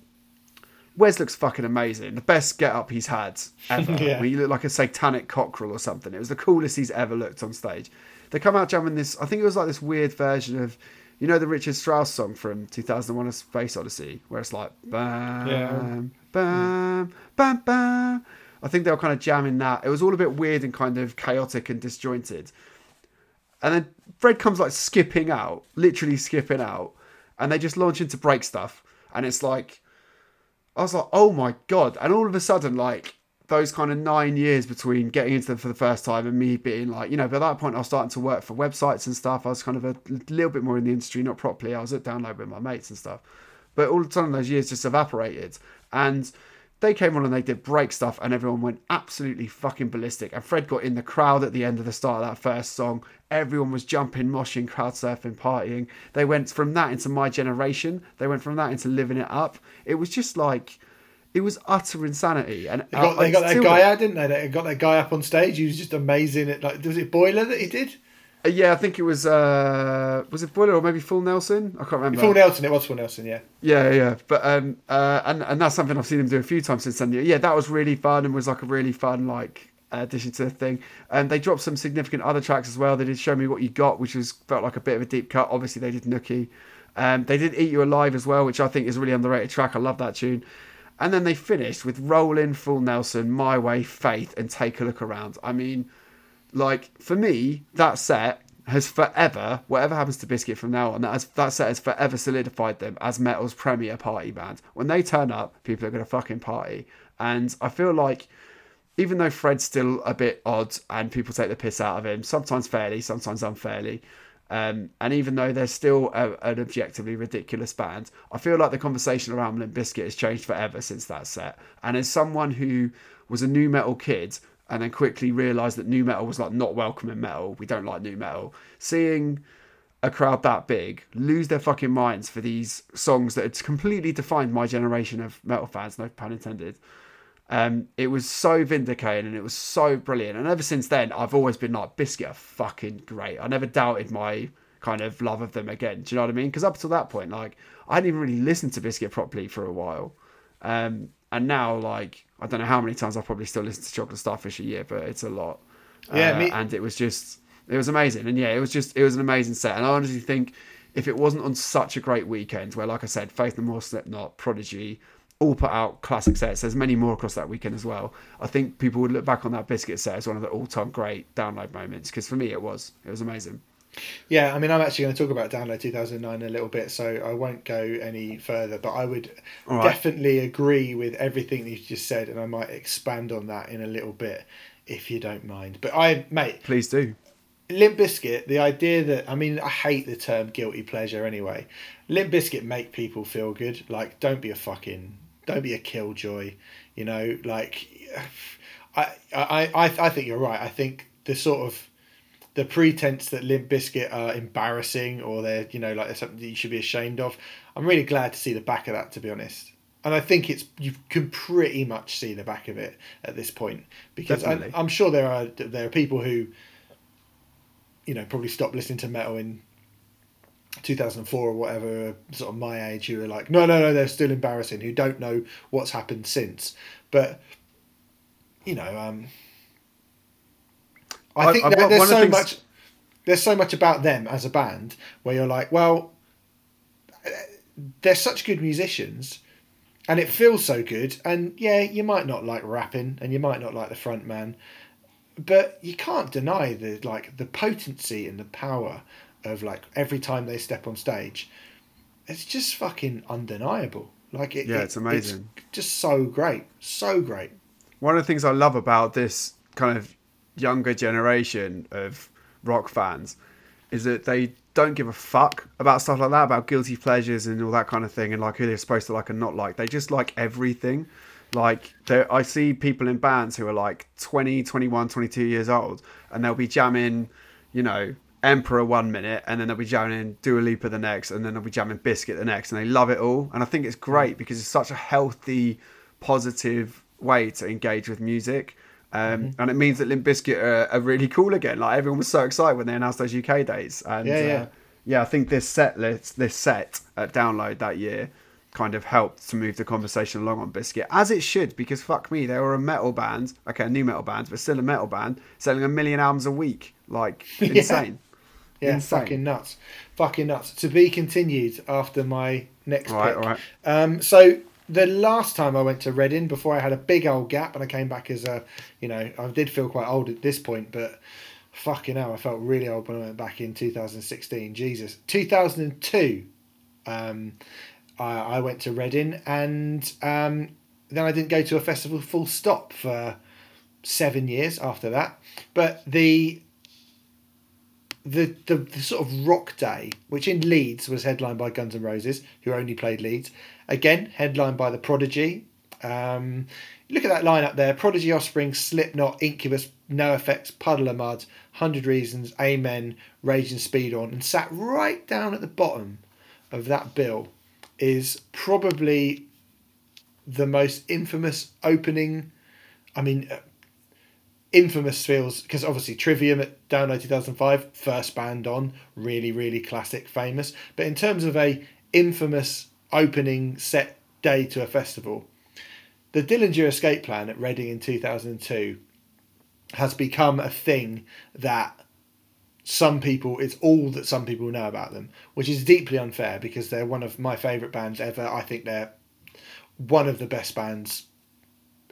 Wes looks fucking amazing. The best get-up he's had ever. Yeah. I mean, he looked like a satanic cockerel or something. It was the coolest he's ever looked on stage. They come out jamming this, I think it was like this weird version of, you know, the Richard Strauss song from two thousand one A Space Odyssey, where it's like, bam, yeah. bam, bam, bam. I think they were kind of jamming that. It was all a bit weird and kind of chaotic and disjointed. And then Fred comes like skipping out, literally skipping out, and they just launch into break stuff. And it's like, I was like, oh my God. And all of a sudden, like those kind of nine years between getting into them for the first time and me being like, you know, by that point I was starting to work for websites and stuff. I was kind of a little bit more in the industry, not properly. I was at Download with my mates and stuff. But all of a sudden those years just evaporated. And they came on and they did break stuff and everyone went absolutely fucking ballistic. And Fred got in the crowd at the end of the start of that first song. Everyone was jumping, moshing, crowd surfing, partying. They went from that into My Generation. They went from that into Living It Up. It was just like, it was utter insanity. And They got, I, they got that guy out, didn't they? They got that guy up on stage. He was just amazing. At, like, was it Boiler that he did? Uh, yeah, I think it was, uh, was it Boiler or maybe Full Nelson? I can't remember. Full Nelson, it was Full Nelson, yeah. Yeah, yeah. But, um, uh, and, and that's something I've seen them do a few times since then. Yeah, that was really fun and was like a really fun, like, addition to the thing. And they dropped some significant other tracks as well. They did Show Me What You Got, which was felt like a bit of a deep cut. Obviously, they did Nookie. Um, they did Eat You Alive as well, which I think is a really underrated track. I love that tune. And then they finished with Rollin', Full Nelson, My Way, Faith, and Take a Look Around. I mean, like, for me, that set has forever, whatever happens to Biscuit from now on, that, has, that set has forever solidified them as metal's premier party band. When they turn up, people are going to fucking party. And I feel like, even though Fred's still a bit odd and people take the piss out of him, sometimes fairly, sometimes unfairly, um, and even though they're still a, an objectively ridiculous band, I feel like the conversation around Limp Bizkit has changed forever since that set. And as someone who was a nu metal kid, and then quickly realised that nu metal was like not welcoming metal. We don't like nu metal. Seeing a crowd that big lose their fucking minds for these songs that had completely defined my generation of metal fans, no pun intended. Um, it was so vindicating and it was so brilliant. And ever since then, I've always been like, Bizkit are fucking great. I never doubted my kind of love of them again. Do you know what I mean? Because up until that point, like, I hadn't even really listened to Bizkit properly for a while. Um, and now, like, I don't know how many times I probably still listen to Chocolate Starfish a year, but it's a lot. Yeah, uh, me- and it was just, it was amazing. And yeah, it was just, it was an amazing set. And I honestly think if it wasn't on such a great weekend where, like I said, Faith No More, Slipknot, Prodigy, all put out classic sets. There's many more across that weekend as well. I think people would look back on that Bizkit set as one of the all-time great Download moments, because for me it was. It was amazing. Yeah, I mean, I'm actually going to talk about Download two thousand nine a little bit, so I won't go any further, but I would right. definitely agree with everything that you just said, and I might expand on that in a little bit if you don't mind. But I, mate, please do. Limp Bizkit, the idea that, I mean, I hate the term guilty pleasure anyway. Limp Bizkit make people feel good. Like, don't be a fucking, don't be a killjoy, you know, like, I, I, I, I think you're right. I think the sort of, the pretense that Limp Bizkit are embarrassing or they're, you know, like they're something that you should be ashamed of. I'm really glad to see the back of that, to be honest. And I think it's, you can pretty much see the back of it at this point, because I, I'm sure there are there are people who, you know, probably stopped listening to metal in two thousand four or whatever, sort of my age, who are like, no, no, no, they're still embarrassing, who don't know what's happened since. But, you know, um. I think I, I, there's so things... much there's so much about them as a band where you're like, well, they're such good musicians and it feels so good. And yeah, you might not like rapping and you might not like the front man, but you can't deny the like the potency and the power of like every time they step on stage. It's just fucking undeniable. Like it, yeah, it, it's amazing. It's just so great. So great. One of the things I love about this kind of younger generation of rock fans is that they don't give a fuck about stuff like that, about guilty pleasures and all that kind of thing, and like who they're supposed to like and not like. They just like everything. Like, I see people in bands who are like twenty, twenty-one, twenty-two years old, and they'll be jamming, you know, Emperor one minute, and then they'll be jamming Dua Lipa the next, and then they'll be jamming Bizkit the next, and they love it all. And I think it's great because it's such a healthy, positive way to engage with music. Um, mm-hmm. And it means that Limp Bizkit are, are really cool again. Like, everyone was so excited when they announced those U K dates. And yeah, yeah. Uh, yeah, I think this set list, this set at Download that year kind of helped to move the conversation along on Bizkit, as it should, because fuck me, they were a metal band. Okay, a new metal band, but still a metal band, selling a million albums a week. Like, insane. yeah, insane. fucking nuts. Fucking nuts. To be continued after my next all pick. Right, all right. Um, so... The last time I went to Reading, before I had a big old gap and I came back as a, you know, I did feel quite old at this point, but Fucking hell, I felt really old when I went back in two thousand sixteen. Jesus. two thousand two, um, I, I went to Reading, and um, then I didn't go to a festival full stop for seven years after that. But the the, the, the sort of rock day, which in Leeds was headlined by Guns N' Roses, who only played Leeds, again, headlined by the Prodigy. Um, look at that lineup there: Prodigy, Offspring, Slipknot, Incubus, NoFX, Puddle of Mud, one hundred Reasons, Amen, Rage and Speed On. And sat right down at the bottom of that bill is probably the most infamous opening. I mean, uh, infamous feels, because obviously Trivium at Download two thousand five, first band on, really, really classic, famous. But in terms of a infamous opening set day to a festival, the Dillinger Escape Plan at Reading in two thousand two has become a thing that some people, it's all that some people know about them, which is deeply unfair because they're one of my favourite bands ever. I think they're one of the best bands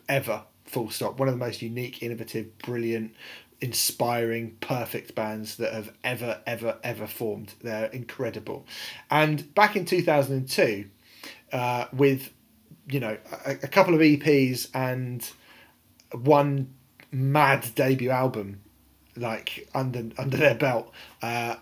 ever, full stop. One of the most unique, innovative, brilliant, inspiring, perfect bands that have ever, ever, ever formed. They're incredible. And back in two thousand two, uh, with... you know, a, a couple of E Ps and one mad debut album, like under under their belt. Uh,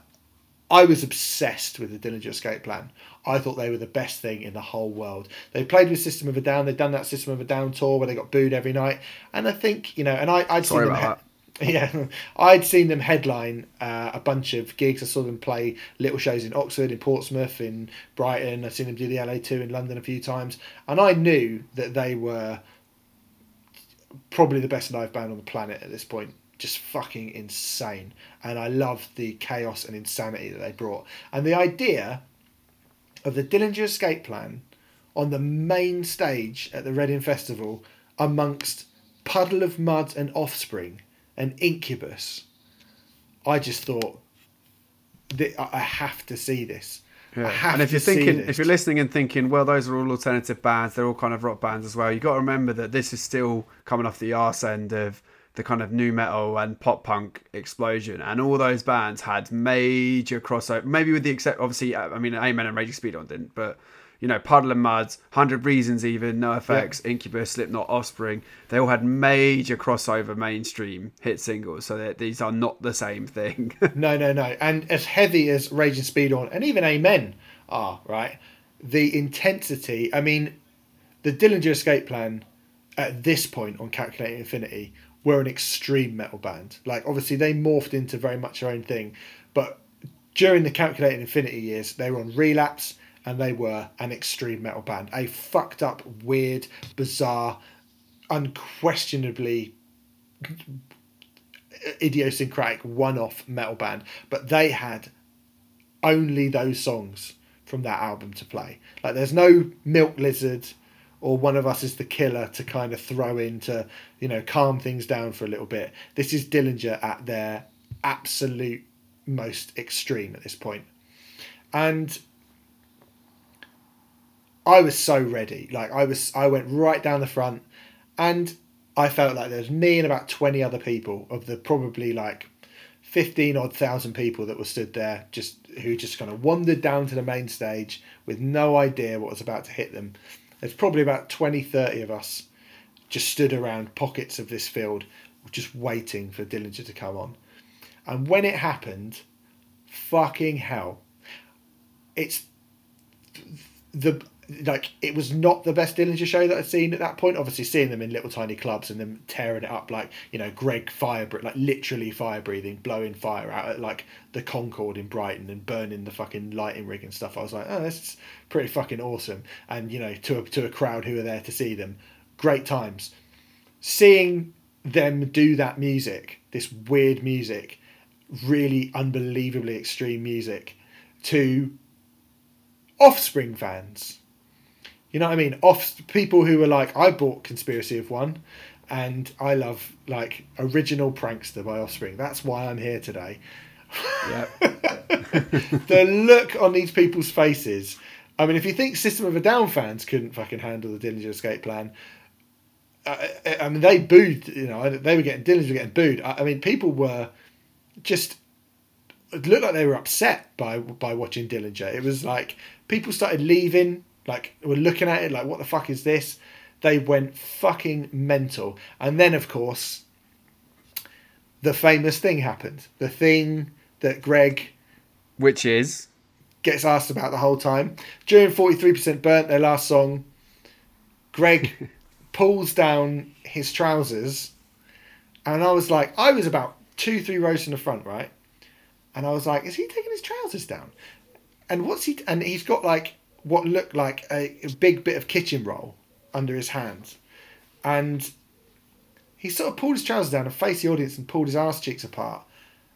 I was obsessed with the Dillinger Escape Plan. I thought they were the best thing in the whole world. They played with System of a Down. They'd done that System of a Down tour where they got booed every night. And I think, you know, and I, I'd Sorry seen them. About he- that. Yeah, I'd seen them headline uh, a bunch of gigs. I saw them play little shows in Oxford, in Portsmouth, in Brighton. I've seen them do the L A two in London a few times, and I knew that they were probably the best live band on the planet at this point. Just fucking insane, and I loved the chaos and insanity that they brought. And the idea of the Dillinger Escape Plan on the main stage at the Reading Festival amongst Puddle of Mud and Offspring and Incubus, I just thought, I have to see this. Yeah. I have and if you're to thinking, see this. If you're listening and thinking, well, those are all alternative bands, they're all kind of rock bands as well, you've got to remember that this is still coming off the arse end of the kind of new metal and pop punk explosion, and all those bands had major crossover, maybe with the except, obviously, I mean, Amen and Rage Against the Machine didn't, but, you know, Puddle of Mud, one hundred Reasons even, NoFX, yeah. Incubus, Slipknot, Offspring, they all had major crossover mainstream hit singles, so these are not the same thing. no, no, no. And as heavy as Rage and Speed On, and even Amen are, right, the intensity, I mean, the Dillinger Escape Plan at this point on Calculating Infinity were an extreme metal band. Like, obviously, they morphed into very much their own thing, but during the Calculating Infinity years, they were on Relapse, and they were an extreme metal band. A fucked up, weird, bizarre, unquestionably idiosyncratic one-off metal band. But they had only those songs from that album to play. Like, there's no Milk Lizard or One of Us is the Killer to kind of throw in to, you know, calm things down for a little bit. This is Dillinger at their absolute most extreme at this point. And I was so ready. Like I was, I went right down the front, and I felt like there was me and about twenty other people of the probably like fifteen odd thousand people that were stood there, just who just kind of wandered down to the main stage with no idea what was about to hit them. There's probably about twenty, thirty of us just stood around pockets of this field, just waiting for Dillinger to come on. And when it happened, fucking hell, it's the like it was not the best Dillinger show that I'd seen at that point. Obviously seeing them in little tiny clubs and them tearing it up, like, you know, Greg fire like literally fire breathing, blowing fire out at like the Concord in Brighton and burning the fucking lighting rig and stuff. I was like, oh, this is pretty fucking awesome. And, you know, to a, to a crowd who were there to see them, great times. Seeing them do that music, this weird music, really unbelievably extreme music, to Offspring fans. You know what I mean? Off people who were like, I bought Conspiracy of One, and I love like Original Prankster by Offspring. That's why I'm here today. Yep. The look on these people's faces. I mean, if you think System of a Down fans couldn't fucking handle the Dillinger Escape Plan, I, I mean, they booed. You know, they were getting Dillinger were getting booed. I, I mean, people were just it looked like they were upset by by watching Dillinger. It was like people started leaving, like were looking at it like, what the fuck is this? They went fucking mental. And then, of course, the famous thing happened. The thing that Greg... Which is? Gets asked about the whole time. During forty-three percent Burnt, their last song, Greg pulls down his trousers. And I was like... I was about two, three rows from the front, right? And I was like, is he taking his trousers down? And what's he... And he's got, like, what looked like a, a big bit of kitchen roll under his hands, and he sort of pulled his trousers down and faced the audience and pulled his arse cheeks apart,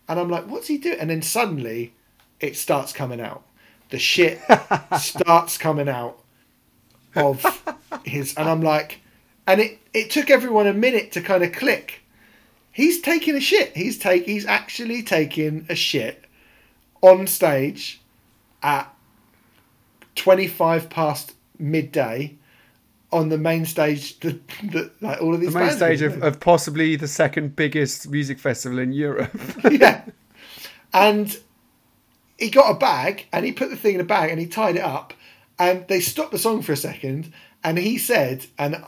and I'm like, what's he doing? And then suddenly it starts coming out, the shit starts coming out of his, and I'm like, and it it took everyone a minute to kind of click, he's taking a shit, he's take he's actually taking a shit on stage at twenty-five past midday on the main stage, the, the, like all of these the main bands stage of, of possibly the second biggest music festival in Europe. Yeah. And he got a bag and he put the thing in a bag and he tied it up and they stopped the song for a second and he said, and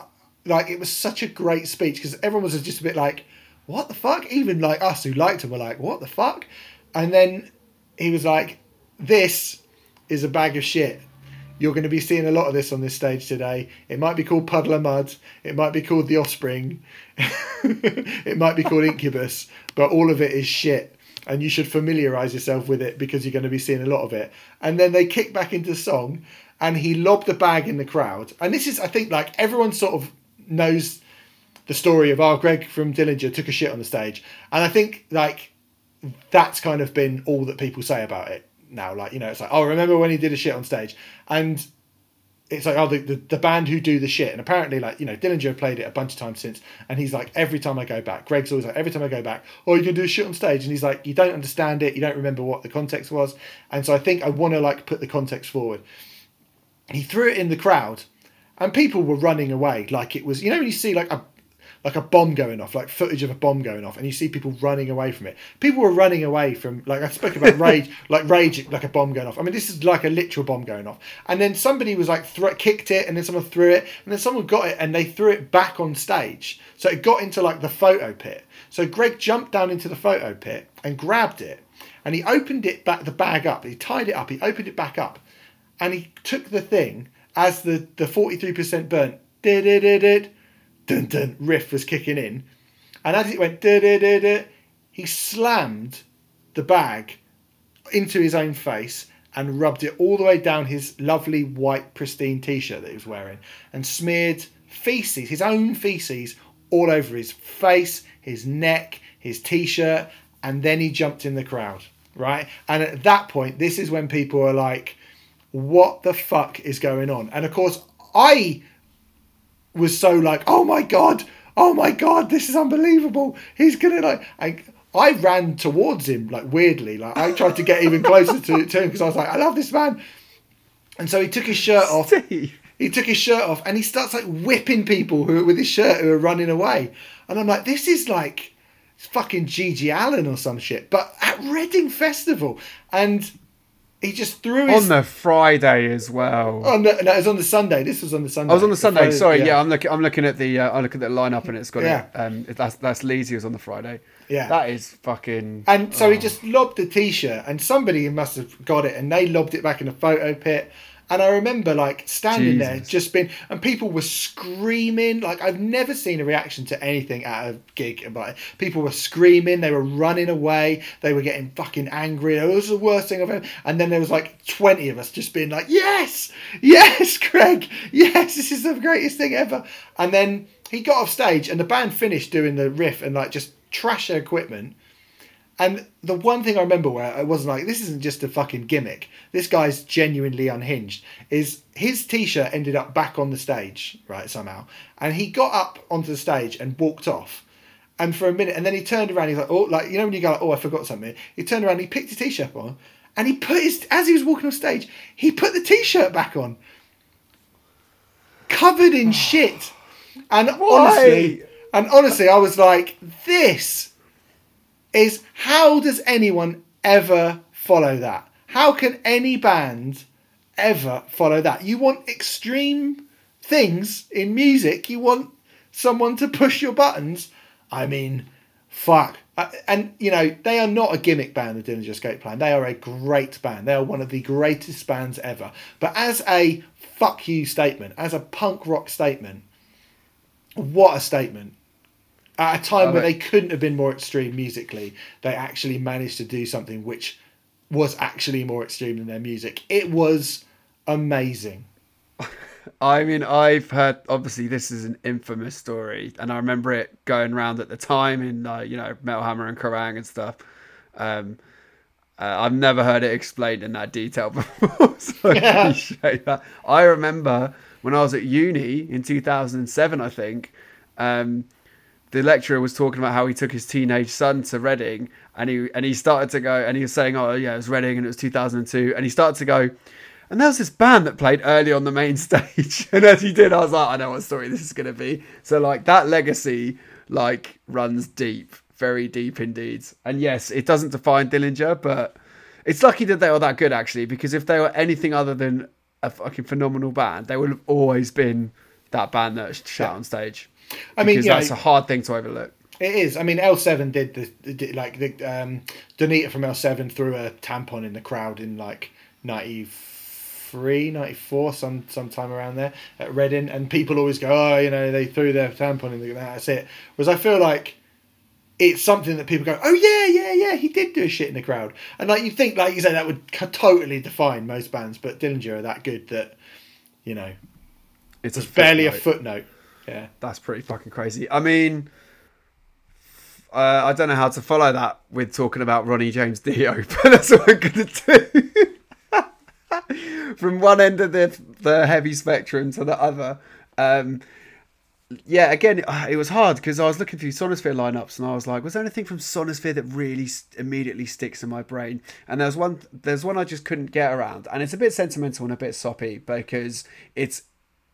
like, it was such a great speech because everyone was just a bit like, what the fuck? Even like us who liked him were like, what the fuck? And then he was like, this is a bag of shit. You're going to be seeing a lot of this on this stage today. It might be called Puddle of Mud. It might be called The Offspring. It might be called Incubus. But all of it is shit. And you should familiarise yourself with it because you're going to be seeing a lot of it. And then they kick back into the song and he lobbed the bag in the crowd. And this is, I think, like everyone sort of knows the story of, oh, Greg from Dillinger took a shit on the stage. And I think, like, that's kind of been all that people say about it now, like, you know, it's like, oh, remember when he did a shit on stage? And it's like, oh, the, the the band who do the shit. And apparently, like, you know, Dillinger played it a bunch of times since, and he's like, every time I go back, Greg's always like, every time I go back, oh, you can do a shit on stage. And he's like, you don't understand it, you don't remember what the context was. And so I think I want to, like, put the context forward. He threw it in the crowd and people were running away like it was, you know, when you see like a like a bomb going off, like footage of a bomb going off, and you see people running away from it. People were running away from, like I spoke about rage, like rage, like a bomb going off. I mean, this is like a literal bomb going off. And then somebody was like, th- kicked it, and then someone threw it, and then someone got it, and they threw it back on stage. So it got into like the photo pit. So Greg jumped down into the photo pit and grabbed it, and he opened it back, the bag up. He tied it up, he opened it back up, and he took the thing as the, the forty-three percent burnt, did it, did it, dun dun riff was kicking in, and as it went da da da da, he slammed the bag into his own face and rubbed it all the way down his lovely white pristine t-shirt that he was wearing, and smeared feces, his own feces, all over his face, his neck, his t-shirt, and then he jumped in the crowd, right? And at that point, this is when people are like, what the fuck is going on? And of course, I was so like, oh my god, oh my god, this is unbelievable. He's gonna like, I, I ran towards him like weirdly, like I tried to get even closer to, to him because I was like, I love this man. And so he took his shirt off. Steve. He took his shirt off and he starts like whipping people who with his shirt who are running away. And I'm like, this is like fucking Gigi Allen or some shit, but at Reading Festival. And he just threw his... On the Friday as well. On the, no, it was on the Sunday. This was on the Sunday. I was on the Sunday. The Friday, Sorry, yeah. yeah. I'm looking. I'm looking at the. Uh, I'm looking at the lineup, and it's got. Yeah. It, um, that's that's Leeds. He was on the Friday. Yeah. That is fucking. And so oh. he just lobbed the t-shirt, and somebody must have got it, and they lobbed it back in the photo pit. And I remember like standing Jesus. there, just being, and people were screaming. Like I've never seen a reaction to anything at a gig. Like people were screaming, they were running away, they were getting fucking angry. It was the worst thing I've ever. And then there was like twenty of us just being like, yes, yes, Greg, yes, this is the greatest thing ever. And then he got off stage, and the band finished doing the riff and like just trash their equipment. And the one thing I remember where I wasn't like, this isn't just a fucking gimmick, this guy's genuinely unhinged, is his t-shirt ended up back on the stage, right, somehow. And he got up onto the stage and walked off. And for a minute, and then he turned around, he's like, oh, like, you know when you go, like, oh, I forgot something. He turned around, he picked his t-shirt on, and he put his, as he was walking off stage, he put the t-shirt back on. Covered in shit. And honestly, Why? and honestly, I was like, this... is how does anyone ever follow that? How can any band ever follow that? You want extreme things in music. You want someone to push your buttons. I mean, fuck. And, you know, they are not a gimmick band, the Dillinger Escape Plan. They are a great band. They are one of the greatest bands ever. But as a fuck you statement, as a punk rock statement, what a statement. At a time where they couldn't have been more extreme musically, they actually managed to do something which was actually more extreme than their music. It was amazing. I mean, I've heard, obviously this is an infamous story, and I remember it going around at the time in, uh, you know, Metal Hammer and Kerrang and stuff. Um, uh, I've never heard it explained in that detail before, so yeah. I appreciate that. I remember when I was at uni in two thousand seven, I think, um, the lecturer was talking about how he took his teenage son to Reading, and he and he started to go, and he was saying, oh yeah, it was Reading and it was two thousand two, and he started to go, and there was this band that played early on the main stage. And as he did, I was like, I know what story this is going to be. So, like, that legacy, like, runs deep. Very deep indeed. And, yes, it doesn't define Dillinger, but it's lucky that they were that good, actually, because if they were anything other than a fucking phenomenal band, they would have always been that band that shut yeah. on stage. I mean, because that's know, a hard thing to overlook. It is. I mean, L seven did, the, did like, the um, Donita from L seven threw a tampon in the crowd in, like, ninety-four. ninety-four, some sometime around there at Reading, and people always go, oh, you know, they threw their tampon in the, that's it. Whereas I feel like it's something that people go, oh yeah, yeah, yeah, he did do a shit in the crowd. And like you think, like you say, that would totally define most bands, but Dillinger are that good that, you know, it's, it's a barely footnote. a footnote. Yeah, that's pretty fucking crazy. I mean, uh, I don't know how to follow that with talking about Ronnie James Dio, but that's what I'm gonna do. From one end of the the heavy spectrum to the other. Um, yeah, again, it was hard because I was looking through Sonosphere lineups and I was like, was there anything from Sonosphere that really st- immediately sticks in my brain? And there's one, there's one I just couldn't get around. And it's a bit sentimental and a bit soppy because it's,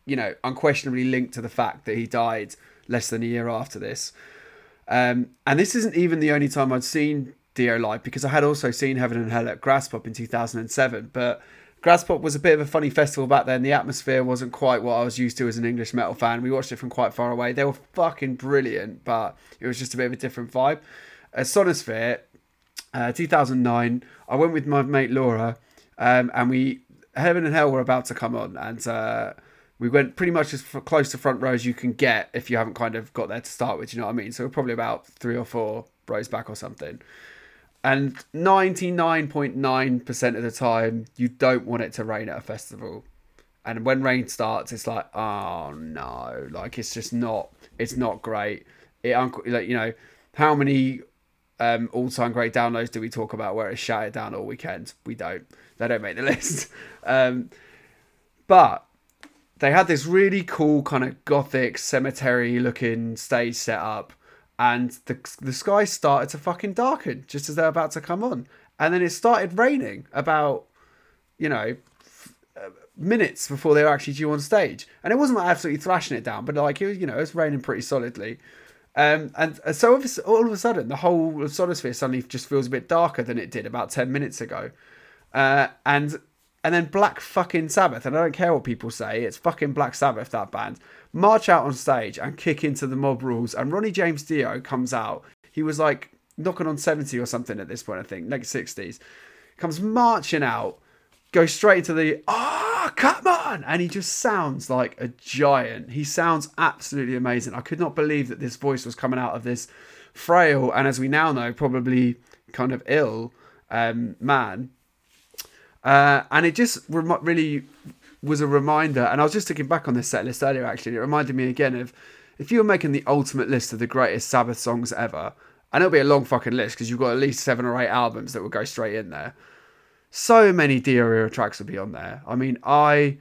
you know, unquestionably linked to the fact that he died less than a year after this. Um, and this isn't even the only time I'd seen Dio live, because I had also seen Heaven and Hell at Grasspop in two thousand seven. But Grasspop was a bit of a funny festival back then. The atmosphere wasn't quite what I was used to as an English metal fan. We watched it from quite far away. They were fucking brilliant, but it was just a bit of a different vibe. At Sonosphere, uh, two thousand nine, I went with my mate Laura, um, and we Heaven and Hell were about to come on, and uh, we went pretty much as close to front row as you can get if you haven't kind of got there to start with, you know what I mean? So we're probably about three or four rows back or something. And ninety-nine point nine percent of the time, you don't want it to rain at a festival. And when rain starts, it's like, oh no, like it's just not, it's not great. It, like, you know, how many um, all-time great downloads do we talk about where it's shouted down all weekend? We don't. They don't make the list. Um, but they had this really cool kind of gothic cemetery-looking stage setup. And the the sky started to fucking darken just as they were about to come on. And then it started raining about, you know, f- uh, minutes before they were actually due on stage. And it wasn't like absolutely thrashing it down, but like, it was, you know, it was raining pretty solidly. Um, and so all of a sudden, the whole of Sonosphere suddenly just feels a bit darker than it did about ten minutes ago. Uh, and and then Black fucking Sabbath, and I don't care what people say, it's fucking Black Sabbath, that band, march out on stage and kick into the mob rules. And Ronnie James Dio comes out. He was like knocking on seventy or something at this point, I think, late sixties. Comes marching out, goes straight into the, ah, oh, come on! And he just sounds like a giant. He sounds absolutely amazing. I could not believe that this voice was coming out of this frail, and as we now know, probably kind of ill um, man. Uh, and it just re- really... was a reminder, and I was just looking back on this set list earlier actually, and it reminded me again of, if you were making the ultimate list of the greatest Sabbath songs ever, and it'll be a long fucking list because you've got at least seven or eight albums that will go straight in there, so many Dio era tracks will be on there. I mean, I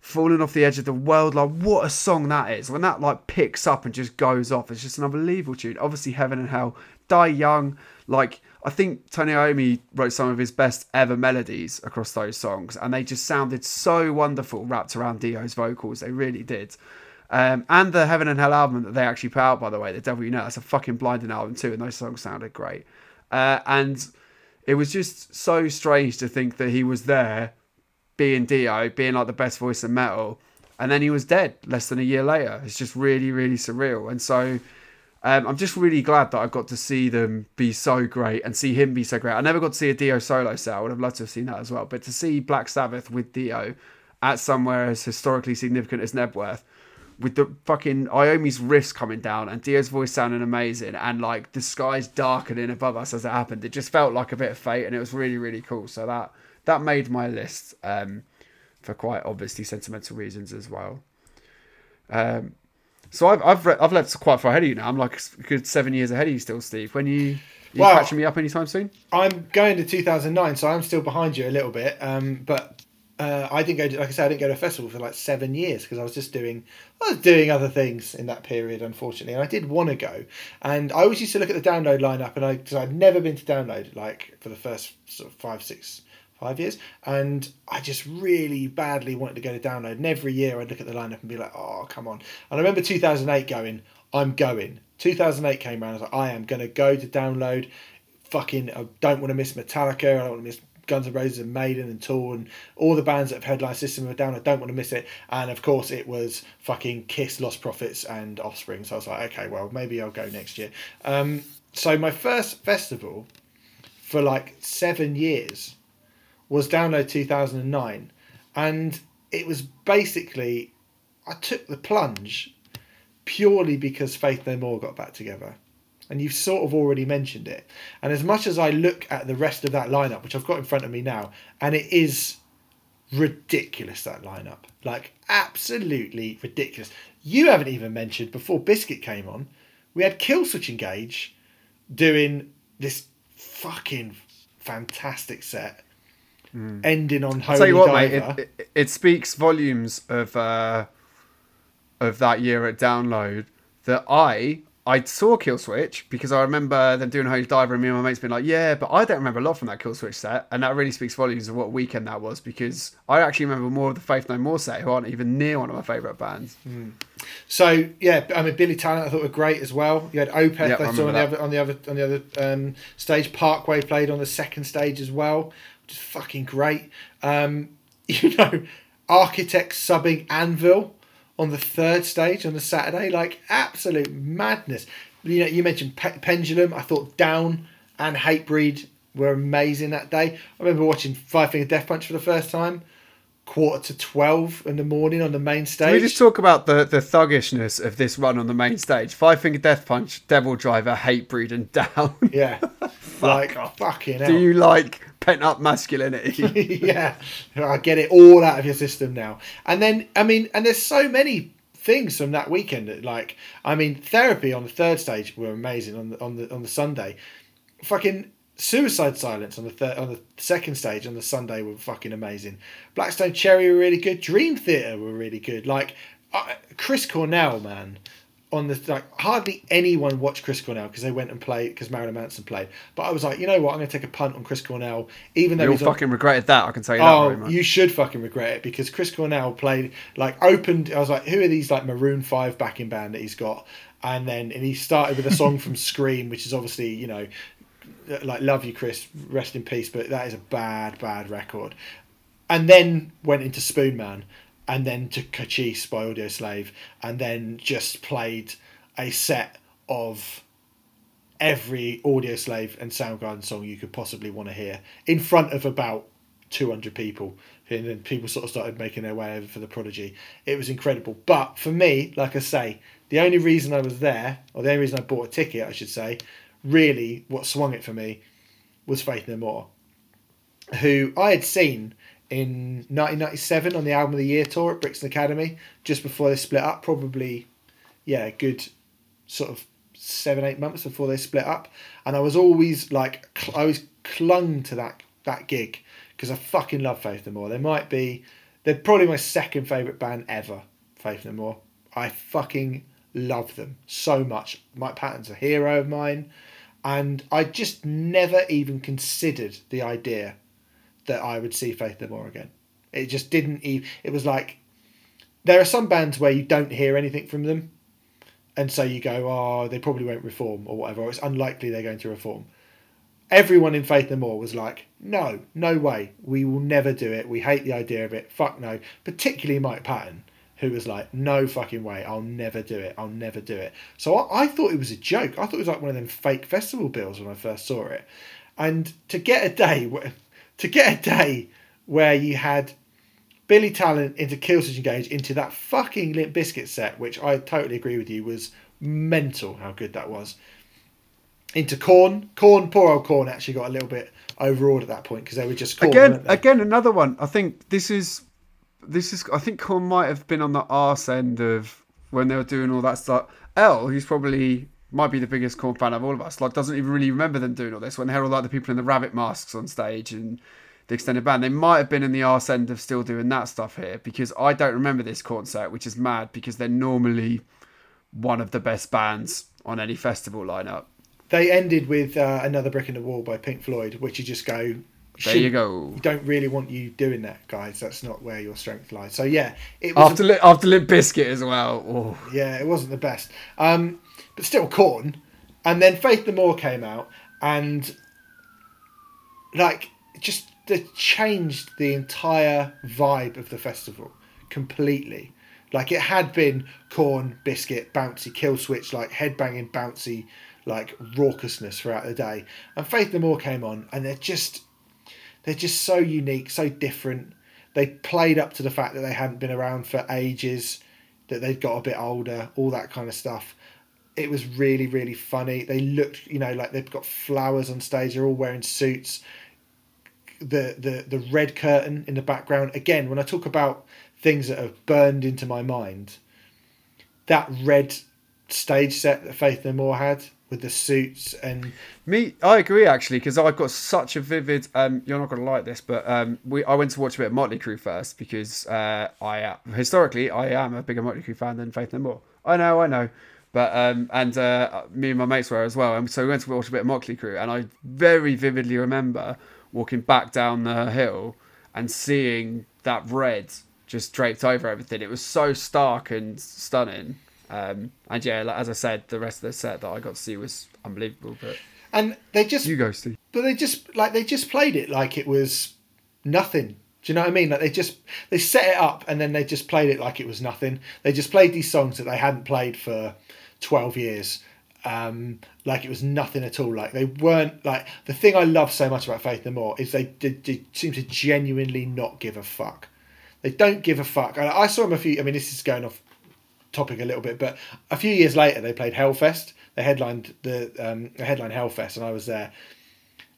Falling Off the Edge of the World, like what a song that is. When that like picks up and just goes off, it's just an unbelievable tune. Obviously Heaven and Hell, Die Young, like I think Tony Iommi wrote some of his best ever melodies across those songs, and they just sounded so wonderful wrapped around Dio's vocals. They really did. Um, and the Heaven and Hell album that they actually put out, by the way, The Devil You Know, that's a fucking blinding album too, and those songs sounded great. Uh, and it was just so strange to think that he was there being Dio, being like the best voice in metal. And then he was dead less than a year later. It's just really, really surreal. And so um, I'm just really glad that I got to see them be so great and see him be so great. I never got to see a Dio solo set. I would have loved to have seen that as well. But to see Black Sabbath with Dio at somewhere as historically significant as Nebworth, with the fucking Iommi's riffs coming down and Dio's voice sounding amazing and like the skies darkening above us as it happened, it just felt like a bit of fate, and it was really, really cool. So that that made my list. Um, for quite obviously sentimental reasons as well. Um, so I've I've, re- I've left quite far ahead of you now. I'm like a good seven years ahead of you still, Steve. When you, you well, catching me up anytime soon? I'm going to two thousand nine, so I'm still behind you a little bit. Um, but uh, I didn't go to, like I said, I didn't go to a festival for like seven years because I was just doing I was doing other things in that period, unfortunately. And I did want to go. And I always used to look at the Download lineup, and I because I'd never been to Download like for the first sort of five six. Five years, and I just really badly wanted to go to Download. And every year I'd look at the lineup and be like, "Oh, come on!" And I remember two thousand eight going, "I'm going." two thousand eight came around, I was like, "I am going to go to Download." Fucking, I don't want to miss Metallica. I don't want to miss Guns N' Roses and Maiden and Tool and all the bands that have headlined System of a Down. I don't want to miss it. And of course, it was fucking Kiss, Lost Prophets, and Offspring. So I was like, "Okay, well, maybe I'll go next year." Um, so my first festival for like seven years was Download two thousand nine, and it was basically I took the plunge purely because Faith No More got back together, and you've sort of already mentioned it. And as much as I look at the rest of that lineup, which I've got in front of me now, and it is ridiculous, that lineup, like absolutely ridiculous. You haven't even mentioned before Biscuit came on, we had Killswitch Engage doing this fucking fantastic set. Mm. Ending on Holy Diver. I'll tell you what, Diver. mate, it, it, it speaks volumes of uh, of that year at Download that I I saw Killswitch because I remember them doing Holy Diver, and me and my mates being like, yeah, but I don't remember a lot from that Killswitch set, and that really speaks volumes of what weekend that was, because I actually remember more of the Faith No More set, who aren't even near one of my favourite bands. Mm. So yeah, I mean Billy Talent I thought were great as well. You had Opeth yep, I saw on the, other, on the other on the other um, stage. Parkway played on the second stage as well. Just fucking great. Um, you know, Architects subbing Anvil on the third stage on the Saturday. Like, absolute madness. You know, you mentioned Pe- Pendulum. I thought Down and Hatebreed were amazing that day. I remember watching Five Finger Death Punch for the first time. Quarter to twelve in the morning on the main stage. Can we just talk about the, the thuggishness of this run on the main stage? Five Finger Death Punch, Devil Driver, Hatebreed and Down. Yeah. Like, oh, fucking hell. Do you like pent-up masculinity? Yeah. I get it all out of your system now. And then, I mean, and there's so many things from that weekend. That, like, I mean, Therapy on the third stage were amazing on the, on the, on the Sunday. Fucking... Suicide Silence on the third, on the second stage on the Sunday were fucking amazing. Blackstone Cherry were really good. Dream Theater were really good. Like uh, Chris Cornell, man, on the like hardly anyone watched Chris Cornell because they went and played because Marilyn Manson played. But I was like, you know what, I'm going to take a punt on Chris Cornell, even though you'll fucking on, regretted that. I can tell you. Oh, that very much. You should fucking regret it because Chris Cornell played like opened. I was like, who are these like Maroon Five backing band that he's got? And then and he started with a song from Scream, which is obviously you know. Like, love you, Chris, rest in peace, but that is a bad, bad record. And then went into Spoon Man, and then to Cachis by Audioslave, and then just played a set of every Audioslave and Soundgarden song you could possibly want to hear in front of about two hundred people. And then people sort of started making their way over for the Prodigy. It was incredible. But for me, like I say, the only reason I was there, or the only reason I bought a ticket, I should say, really what swung it for me was Faith No More, who I had seen in nineteen ninety-seven on the Album of the Year tour at Brixton Academy just before they split up, probably yeah a good sort of seven eight months before they split up. And I was always like I always clung to that that gig because I fucking love Faith No More. They might be they're probably my second favourite band ever, Faith No More. I fucking love them so much. Mike Patton's a hero of mine. And I just never even considered the idea that I would see Faith No More again. It just didn't even... It was like... There are some bands where you don't hear anything from them. And so you go, oh, they probably won't reform or whatever. Or it's unlikely they're going to reform. Everyone in Faith No More was like, no, no way. We will never do it. We hate the idea of it. Fuck no. Particularly Mike Patton, who was like, no fucking way. I'll never do it. I'll never do it. So I, I thought it was a joke. I thought it was like one of them fake festival bills when I first saw it. And to get a day where, to get a day where you had Billy Talent into Killswitch Engage into that fucking Limp Bizkit set, which I totally agree with you was mental how good that was. Into Korn. Korn, poor old Korn, actually got a little bit overawed at that point because they were just Korn, again, weren't they? Again, another one. I think this is, this is. I think Korn might have been on the arse end of when they were doing all that stuff. Elle, who's probably might be the biggest Korn fan of all of us, like doesn't even really remember them doing all this when they had all like the people in the rabbit masks on stage and the extended band. They might have been in the arse end of still doing that stuff here because I don't remember this concert, which is mad because they're normally one of the best bands on any festival lineup. They ended with uh, Another Brick in the Wall by Pink Floyd, which you just go, there you go. We don't really want you doing that, guys. That's not where your strength lies. So, yeah. It was after, li- after Limp Bizkit as well. Oh. Yeah, it wasn't the best. Um, but still Korn. And then Faith No More came out and, like, just they changed the entire vibe of the festival completely. Like, it had been Korn, Bizkit, bouncy, kill switch, like, headbanging, bouncy, like raucousness throughout the day, and Faith No More came on, and they're just, they're just so unique, so different. They played up to the fact that they hadn't been around for ages, that they'd got a bit older, all that kind of stuff. It was really, really funny. They looked, you know, like they've got flowers on stage. They're all wearing suits. The the the red curtain in the background. Again, when I talk about things that have burned into my mind, that red stage set that Faith No More had. With the suits and me, I agree actually because I've got such a vivid. Um, you're not going to like this, but um, we I went to watch a bit of Motley Crue first because uh, I uh, historically I am a bigger Motley Crue fan than Faith No More. I know, I know, but um, and uh, me and my mates were as well, and so we went to watch a bit of Motley Crue, and I very vividly remember walking back down the hill and seeing that red just draped over everything. It was so stark and stunning. Um, and yeah, like, as I said, the rest of the set that I got to see was unbelievable. But and they just you go, Steve. But they just like they just played it like it was nothing. Do you know what I mean? Like they just they set it up and then they just played it like it was nothing. They just played these songs that they hadn't played for twelve years, um, like it was nothing at all. Like they weren't like the thing I love so much about Faith No More is they did they, they seem to genuinely not give a fuck. They don't give a fuck. I, I saw them a few. I mean, this is going off topic a little bit, but a few years later they played Hellfest. They headlined the um they headlined Hellfest, and I was there.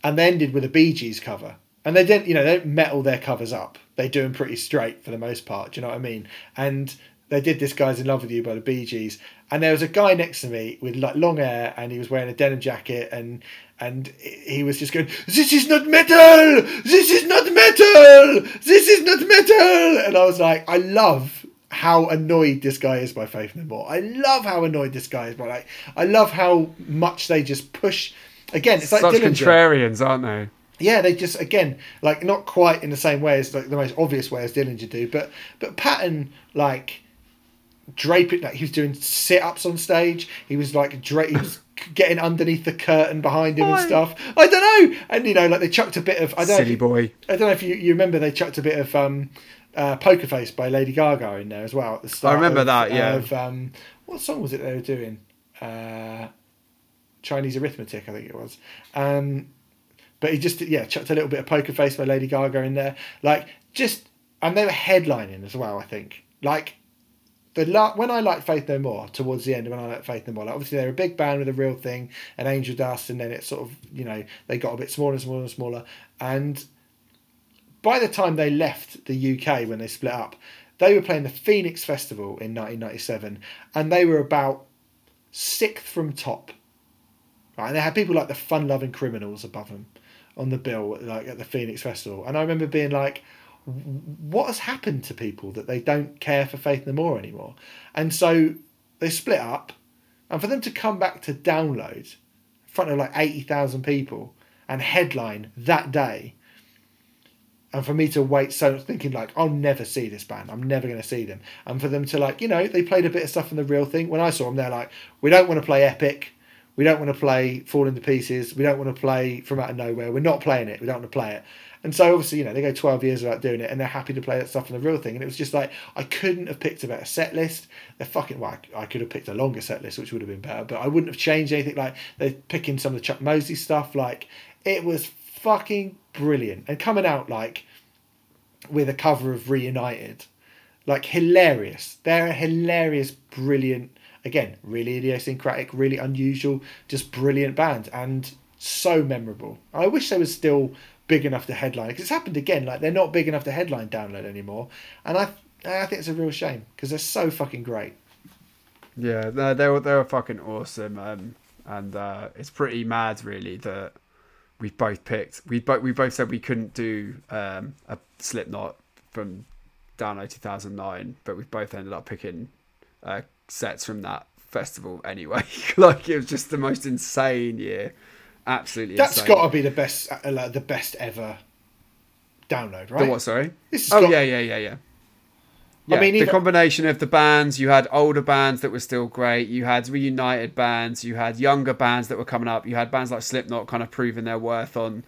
And they ended with a Bee Gees cover. And they didn't, you know, they don't metal their covers up. They do them pretty straight for the most part. Do you know what I mean? And they did this "Guy's in Love with You" by the Bee Gees. And there was a guy next to me with like long hair, and he was wearing a denim jacket, and and he was just going, "This is not metal. This is not metal. This is not metal." And I was like, I love how annoyed this guy is by Faith No More. I love how annoyed this guy is by like. I love how much they just push. Again, it's like such Dillinger. Contrarians, aren't they? Yeah, they just again like not quite in the same way as like the most obvious way as Dillinger do, but but Patton like drape it like he was doing sit ups on stage. He was like dra- he was getting underneath the curtain behind him Why? and stuff. I don't know. And you know, like they chucked a bit of I don't silly know if, boy. I don't know if you, you remember they chucked a bit of. Um, Uh, Poker Face by Lady Gaga in there as well at the start. I remember of, that, yeah. Of, um, what song was it they were doing? Uh, Chinese Arithmetic, I think it was. Um, but he just, yeah, chucked a little bit of Poker Face by Lady Gaga in there. Like, just, and they were headlining as well, I think. Like, the la- when I liked Faith No More, towards the end, when I liked Faith No More, like, obviously they were a big band with a real thing, and Angel Dust, and then it sort of, you know, they got a bit smaller and smaller and smaller. And by the time they left the U K when they split up, they were playing the Phoenix Festival in nineteen ninety-seven, and they were about sixth from top. Right? And they had people like the Fun Loving Criminals above them on the bill, like at the Phoenix Festival. And I remember being like, "What has happened to people that they don't care for Faith No More anymore?" And so they split up, and for them to come back to Download in front of like eighty thousand people and headline that day. And for me to wait, so thinking like, I'll never see this band. I'm never going to see them. And for them to like, you know, they played a bit of stuff in the real thing. When I saw them, they're like, we don't want to play epic. We don't want to play Fall Into Pieces. We don't want to play From Out of Nowhere. We're not playing it. We don't want to play it. And so obviously, you know, they go twelve years without doing it, and they're happy to play that stuff on the real thing. And it was just like, I couldn't have picked a better set list. They're fucking, well, I, I could have picked a longer set list, which would have been better, but I wouldn't have changed anything. Like, they're picking some of the Chuck Mosley stuff. Like, it was fucking brilliant. And coming out, like, with a cover of Reunited, like, hilarious. They're a hilarious, brilliant, again, really idiosyncratic, really unusual, just brilliant band, and so memorable. I wish they were still big enough to headline, because it's happened again. Like, they're not big enough to headline Download anymore, and I I think it's a real shame, because they're so fucking great. Yeah, they're they're, they're fucking awesome, um, and uh, it's pretty mad, really, that we both picked. We both we both said we couldn't do um, a Slipknot from Download two thousand nine, but we both ended up picking uh, sets from that festival anyway. Like, it was just the most insane year. Absolutely, that's got to be the best, like, the best ever Download, right? The what? Sorry. This oh got... yeah, yeah, yeah, yeah. yeah I mean, the either... combination of the bands. You had older bands that were still great. You had reunited bands. You had younger bands that were coming up. You had bands like Slipknot kind of proving their worth on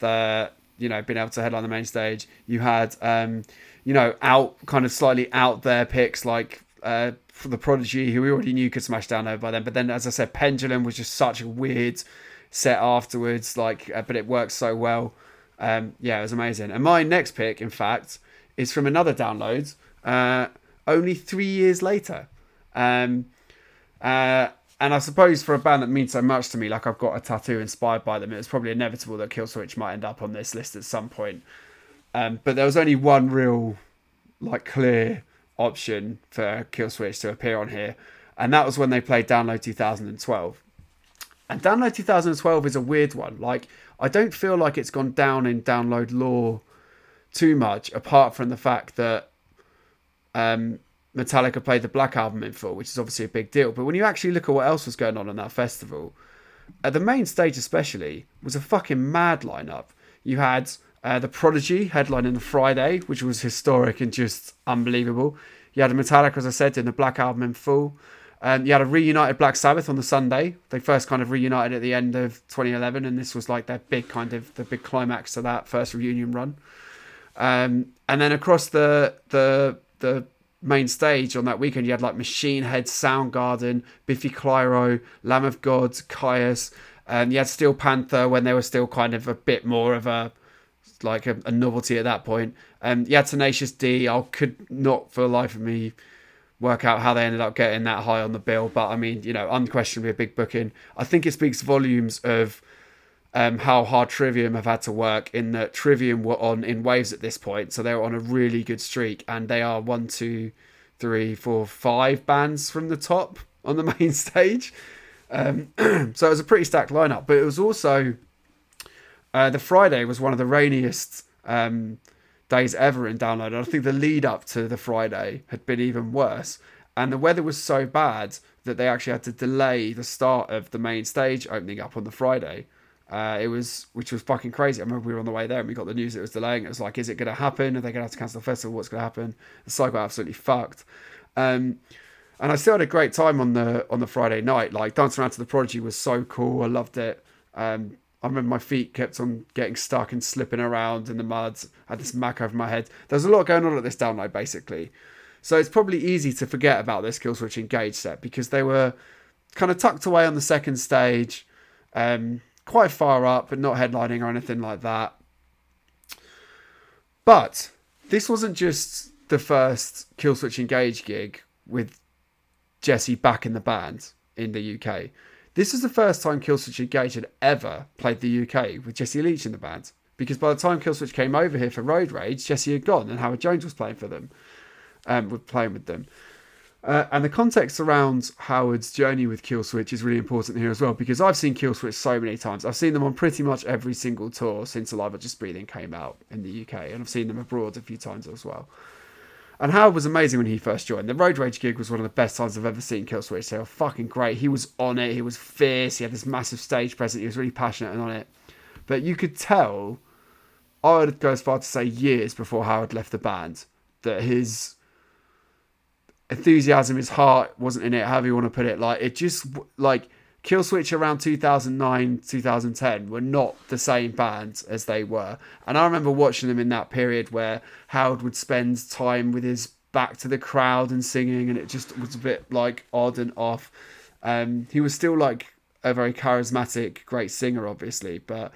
the, you know, being able to headline the main stage. You had, um, you know, out kind of slightly out there picks like. Uh, the Prodigy, who we already knew could smash Download by then, but then, as I said, Pendulum was just such a weird set afterwards, like, uh, but it worked so well. Um, yeah, it was amazing. And my next pick, in fact, is from another Download, uh, only three years later. Um, uh, and I suppose for a band that means so much to me, like, I've got a tattoo inspired by them, it was probably inevitable that Killswitch might end up on this list at some point. Um, but there was only one real, like, clear option for Killswitch to appear on here, and that was when they played Download two thousand twelve. And Download two thousand twelve is a weird one. Like, I don't feel like it's gone down in Download lore too much, apart from the fact that um, Metallica played the Black Album in full, which is obviously a big deal. But when you actually look at what else was going on on that festival, at the main stage especially, was a fucking mad lineup. You had Uh, the Prodigy headlining the Friday, which was historic and just unbelievable. You had a Metallica, as I said, in the Black Album in full. Um, you had a reunited Black Sabbath on the Sunday. They first kind of reunited at the end of twenty eleven, and this was like their big kind of the big climax to that first reunion run. Um, and then across the the the main stage on that weekend, you had like Machine Head, Soundgarden, Biffy Clyro, Lamb of God, Caius. Um, you had Steel Panther when they were still kind of a bit more of a like a, a novelty at that point. Um, yeah, Tenacious D, I could not for the life of me work out how they ended up getting that high on the bill, but I mean, you know, unquestionably a big booking. I think it speaks volumes of um, how hard Trivium have had to work, in that Trivium were on in waves at this point, so they were on a really good streak, and they are one, two, three, four, five bands from the top on the main stage. Um, so it was a pretty stacked lineup, but it was also... Uh, the Friday was one of the rainiest um, days ever in Download. And I think the lead up to the Friday had been even worse. And the weather was so bad that they actually had to delay the start of the main stage opening up on the Friday. Uh, it was, which was fucking crazy. I remember we were on the way there and we got the news that it was delaying. It was like, is it going to happen? Are they going to have to cancel the festival? What's going to happen? The site got absolutely fucked. Um, and I still had a great time on the on the Friday night. Like, dancing around to the Prodigy was so cool. I loved it. Um, I remember my feet kept on getting stuck and slipping around in the mud. I had this mac over my head. There's a lot going on at this Download, basically. So it's probably easy to forget about this Killswitch Engage set, because they were kind of tucked away on the second stage, um, quite far up, but not headlining or anything like that. But this wasn't just the first Killswitch Engage gig with Jesse back in the band in the U K. This was the first time Killswitch Engage had ever played the U K with Jesse Leach in the band, because by the time Killswitch came over here for Road Rage, Jesse had gone and Howard Jones was playing for them, um, was playing with them. Uh, and the context around Howard's journey with Killswitch is really important here as well, because I've seen Killswitch so many times. I've seen them on pretty much every single tour since Alive or Just Breathing came out in the U K, and I've seen them abroad a few times as well. And Howard was amazing when he first joined. The Road Rage gig was one of the best times I've ever seen Killswitch. They were fucking great. He was on it. He was fierce. He had this massive stage presence. He was really passionate and on it. But you could tell, I would go as far to say years before Howard left the band, that his enthusiasm, his heart wasn't in it, however you want to put it. Like, it just, like, Killswitch around two thousand nine, two thousand ten were not the same band as they were. And I remember watching them in that period where Howard would spend time with his back to the crowd and singing, and it just was a bit like odd and off. Um, he was still like a very charismatic, great singer, obviously, but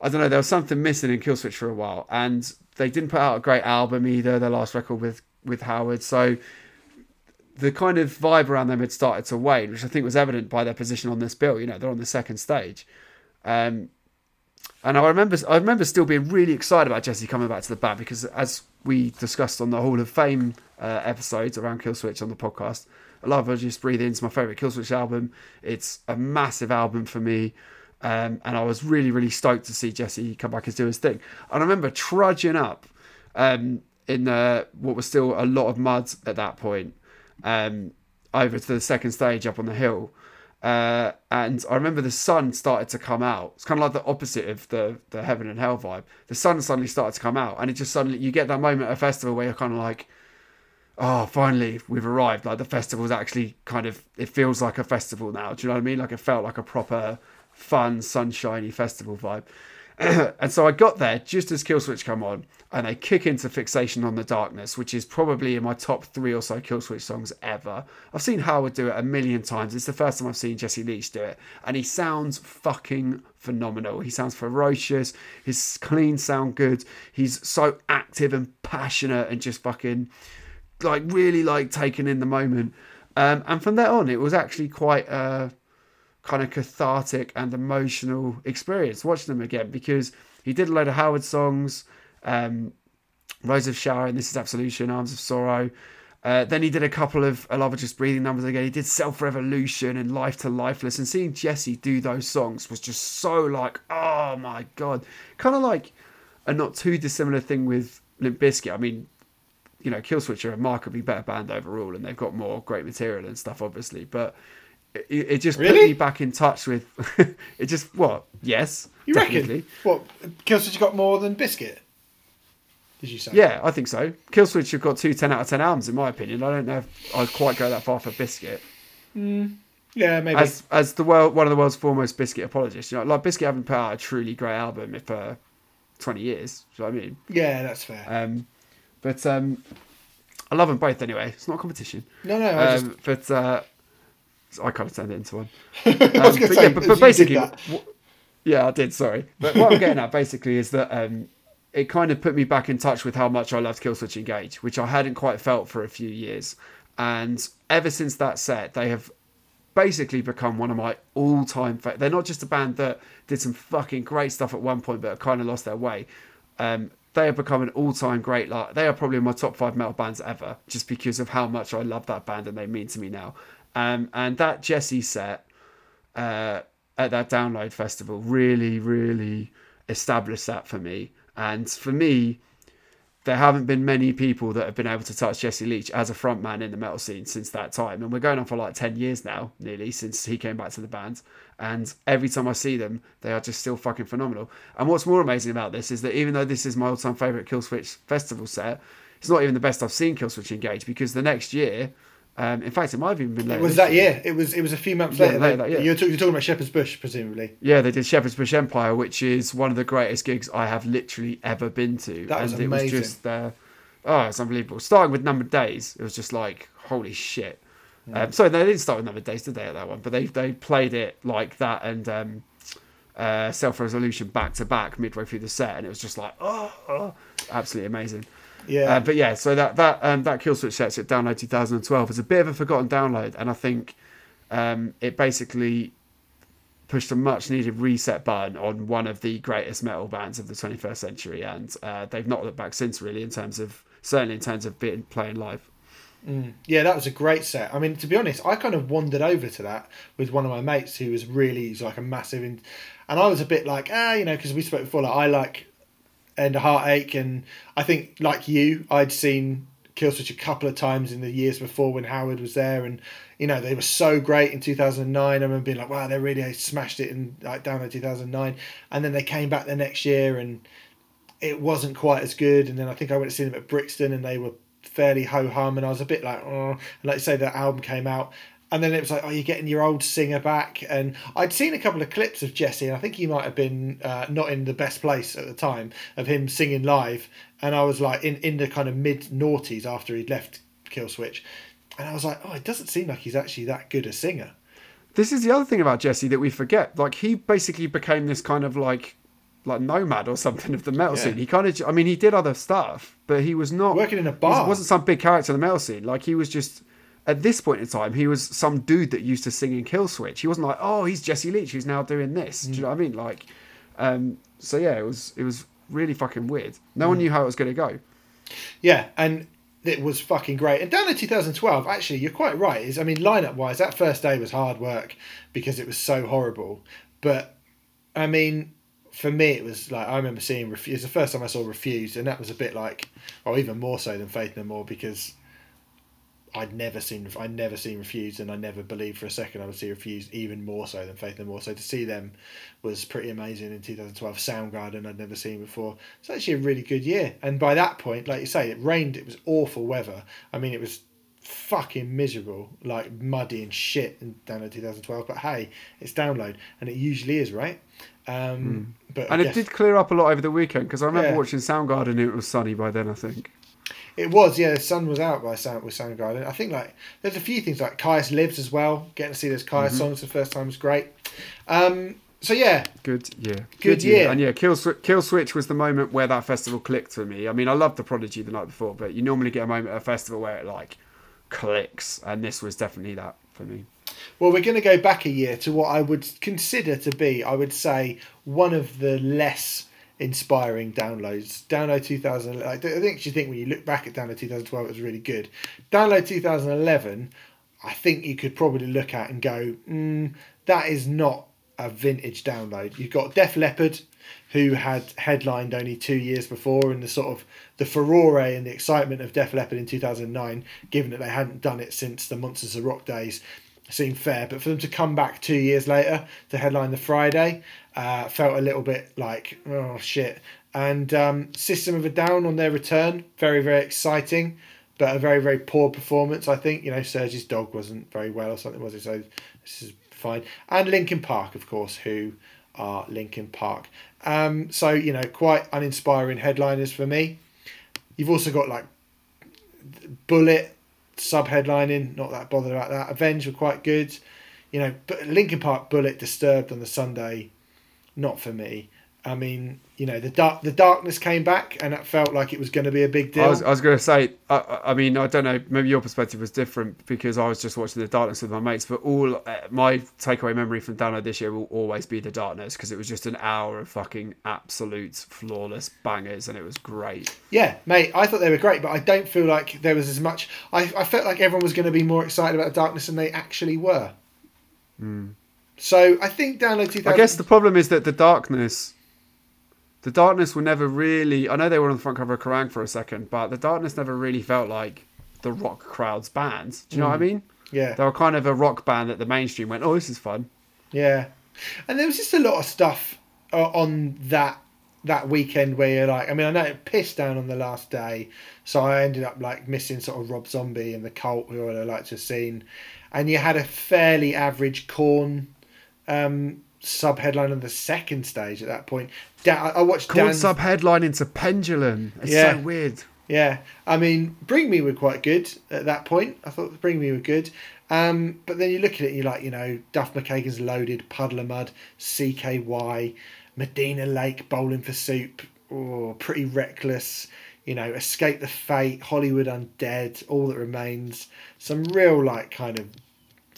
I don't know, there was something missing in Killswitch for a while, and they didn't put out a great album either, their last record with, with Howard. So the kind of vibe around them had started to wane, which I think was evident by their position on this bill. You know, they're on the second stage. Um, and I remember I remember still being really excited about Jesse coming back to the band, because as we discussed on the Hall of Fame uh, episodes around Killswitch on the podcast, I Love I Just Breathe In is my favourite Killswitch album. It's a massive album for me. Um, and I was really, really stoked to see Jesse come back and do his thing. And I remember trudging up um, in the, what was still a lot of mud at that point, Um, over to the second stage up on the hill, uh, and I remember the sun started to come out. It's kind of like the opposite of the the heaven and hell vibe. The sun suddenly started to come out, and it just suddenly, you get that moment at a festival where you're kind of like, oh, finally we've arrived. Like, the festival's actually kind of, it feels like a festival now. Do you know what I mean? Like, it felt like a proper fun, sunshiny festival vibe. And so I got there just as Killswitch come on, and they kick into Fixation on the Darkness, which is probably in my top three or so Killswitch songs ever. I've seen Howard do it a million times. It's the first time I've seen Jesse Leach do it, and he sounds fucking phenomenal. He sounds ferocious. His clean sound good. He's so active and passionate and just fucking like really like taking in the moment. Um, and from there on, it was actually quite a uh, kind of cathartic and emotional experience watching them again, because he did a load of Howard songs, um, Rose of Shower and This Is Absolution, Arms of Sorrow. Uh, then he did a couple of I Love It Just Breathing numbers again. He did Self-Revolution and Life to Lifeless, and seeing Jesse do those songs was just so like, oh my God. Kind of like a not too dissimilar thing with Limp Bizkit. I mean, you know, Killswitch are a markedly better band overall, and they've got more great material and stuff, obviously, but It, it just really? put me back in touch with... it just... What? Yes. You definitely. Reckon? What? Killswitch got more than Bizkit? Did you say? Yeah, I think so. Killswitch have got two ten out of ten albums, in my opinion. I don't know if I'd quite go that far for Bizkit. Mm. Yeah, maybe. As as the world, one of the world's foremost Bizkit apologists, you know, like, Bizkit haven't put out a truly great album for uh, twenty years. Do you know what I mean? Yeah, that's fair. Um, but um, I love them both anyway. It's not a competition. No, no. I um, just... But... Uh, I kind of turned it into one. Um, but say, yeah, but, but basically, w- yeah, I did. Sorry, but what I'm getting at basically is that um, it kind of put me back in touch with how much I loved Killswitch Engage, which I hadn't quite felt for a few years. And ever since that set, they have basically become one of my all-time favorites. They're not just a band that did some fucking great stuff at one point, but kind of lost their way. Um, they have become an all-time great. Like, they are probably my top five metal bands ever, just because of how much I love that band and they mean to me now. Um, and that Jesse set uh, at that Download Festival really, really established that for me. And for me, there haven't been many people that have been able to touch Jesse Leach as a frontman in the metal scene since that time. And we're going on for like ten years now, nearly, since he came back to the band. And every time I see them, they are just still fucking phenomenal. And what's more amazing about this is that even though this is my all-time favourite Killswitch Festival set, it's not even the best I've seen Killswitch Engage, because the next year... Um, in fact, it might have even been later. It was that year. It was it was a few months yeah, later. later that, yeah. You're talking, you're talking about Shepherd's Bush, presumably. Yeah, they did Shepherd's Bush Empire, which is one of the greatest gigs I have literally ever been to. That was and amazing. It was just, uh, oh, it's unbelievable. Starting with Numbered Days, it was just like, holy shit. Yeah. Um, sorry, they didn't start with Numbered Days, did they, at that one? But they they played it like that and um, uh, Self-Resolution back to back midway through the set, and it was just like, oh, oh absolutely amazing. Yeah, uh, but yeah, so that that um, that Killswitch set at Download two thousand twelve was a bit of a forgotten Download, and I think um, it basically pushed a much-needed reset button on one of the greatest metal bands of the twenty-first century, and uh, they've not looked back since, really, in terms of certainly in terms of being playing live. Mm. Yeah, that was a great set. I mean, to be honest, I kind of wandered over to that with one of my mates who was really was like a massive, in- and I was a bit like ah, you know, because we spoke before, like, I like. And a Heartache, and I think like you, I'd seen Killswitch a couple of times in the years before when Howard was there, and you know they were so great in two thousand nine. I remember being like, wow, they really smashed it in like Download two thousand nine, and then they came back the next year and it wasn't quite as good, and then I think I went to see them at Brixton and they were fairly ho-hum, and I was a bit like, oh, and like you say, that album came out And then it was like, oh, you're getting your old singer back. And I'd seen a couple of clips of Jesse, and I think he might have been uh, not in the best place at the time, of him singing live. And I was like, in, in the kind of mid-noughties after he'd left Killswitch. And I was like, oh, it doesn't seem like he's actually that good a singer. This is the other thing about Jesse that we forget. Like, he basically became this kind of like... like nomad or something of the metal yeah. scene. He kind of, I mean, he did other stuff, but he was not working in a bar. He wasn't some big character in the metal scene. Like, he was just, at this point in time, he was some dude that used to sing in Killswitch. He wasn't like, oh, he's Jesse Leach who's now doing this. Mm. Do you know what I mean? Like, um, so yeah, it was it was really fucking weird. No mm. one knew how it was going to go. Yeah, and it was fucking great. And down in two thousand twelve, actually, you're quite right. Is I mean, lineup wise, that first day was hard work because it was so horrible. But I mean, for me, it was like, I remember seeing Refused. It was the first time I saw Refused, and that was a bit like, or even more so than Faith No More, because I'd never seen I'd never seen Refused, and I never believed for a second I would see Refused, even more so than Faith No More. So to see them was pretty amazing in twenty twelve. Soundgarden I'd never seen before. It's actually a really good year. And by that point, like you say, it rained. It was awful weather. I mean, it was fucking miserable, like muddy and shit in Download twenty twelve. But hey, it's Download, and it usually is, right? Um, mm. but and guess... it did clear up a lot over the weekend, because I remember yeah. watching Soundgarden and it was sunny by then, I think. It was, yeah, the sun was out by Sound with Soundgarden. I think like there's a few things like Caius Lives as well. Getting to see those Caius mm-hmm. songs for the first time was great. Um, so yeah. Good year. Good, Good year. year. And yeah, Killsw- Killswitch was the moment where that festival clicked for me. I mean, I loved the Prodigy the night before, but you normally get a moment at a festival where it like clicks, and this was definitely that for me. Well, we're going to go back a year to what I would consider to be, I would say, one of the less inspiring downloads. Download two thousand eleven, I think you think when you look back at Download twenty twelve, it was really good. Download twenty eleven, I think you could probably look at and go, mm, that is not a vintage download. You've got Def Leppard, who had headlined only two years before, and the sort of the furore and the excitement of Def Leppard in two thousand nine, given that they hadn't done it since the Monsters of Rock days, seemed fair. But for them to come back two years later to headline the Friday uh, felt a little bit like, oh shit. And um, System of a Down on their return, very, very exciting, but a very, very poor performance, I think. You know, Serge's dog wasn't very well or something, was it? So this is fine. And Linkin Park, of course, who are Linkin Park. Um, so, you know, quite uninspiring headliners for me. You've also got like Bullet sub-headlining, not that bothered about that. Avenged were quite good, you know, but Linkin Park, Bullet, Disturbed on the Sunday, not for me. I mean, you know, the dark, the darkness came back, and that felt like it was going to be a big deal. I was, I was going to say, I, I mean, I don't know, maybe your perspective was different because I was just watching the darkness with my mates. But all uh, my takeaway memory from Download this year will always be the darkness, because it was just an hour of fucking absolute flawless bangers, and it was great. Yeah, mate, I thought they were great, but I don't feel like there was as much. I, I felt like everyone was going to be more excited about the darkness than they actually were. Mm. So I think Download two thousand. I guess the problem is that the darkness. The darkness were never really... I know they were on the front cover of Kerrang! For a second, but the darkness never really felt like the rock crowd's bands. Do you know mm. what I mean? Yeah. They were kind of a rock band that the mainstream went, oh, this is fun. Yeah. And there was just a lot of stuff uh, on that that weekend where you're like... I mean, I know it pissed down on the last day, so I ended up like missing sort of Rob Zombie and The Cult, who I like to have seen. And you had a fairly average Korn... Um, sub-headline on the second stage at that point. Da- I watched Korn Dan- sub-headline into Pendulum. It's yeah. so weird. Yeah. I mean, Bring Me were quite good at that point. I thought Bring Me were good. Um, but then you look at it, you're like, you know, Duff McKagan's Loaded, Puddle of Mud, C K Y, Medina Lake, Bowling for Soup, oh, Pretty Reckless, you know, Escape the Fate, Hollywood Undead, All That Remains. Some real, like, kind of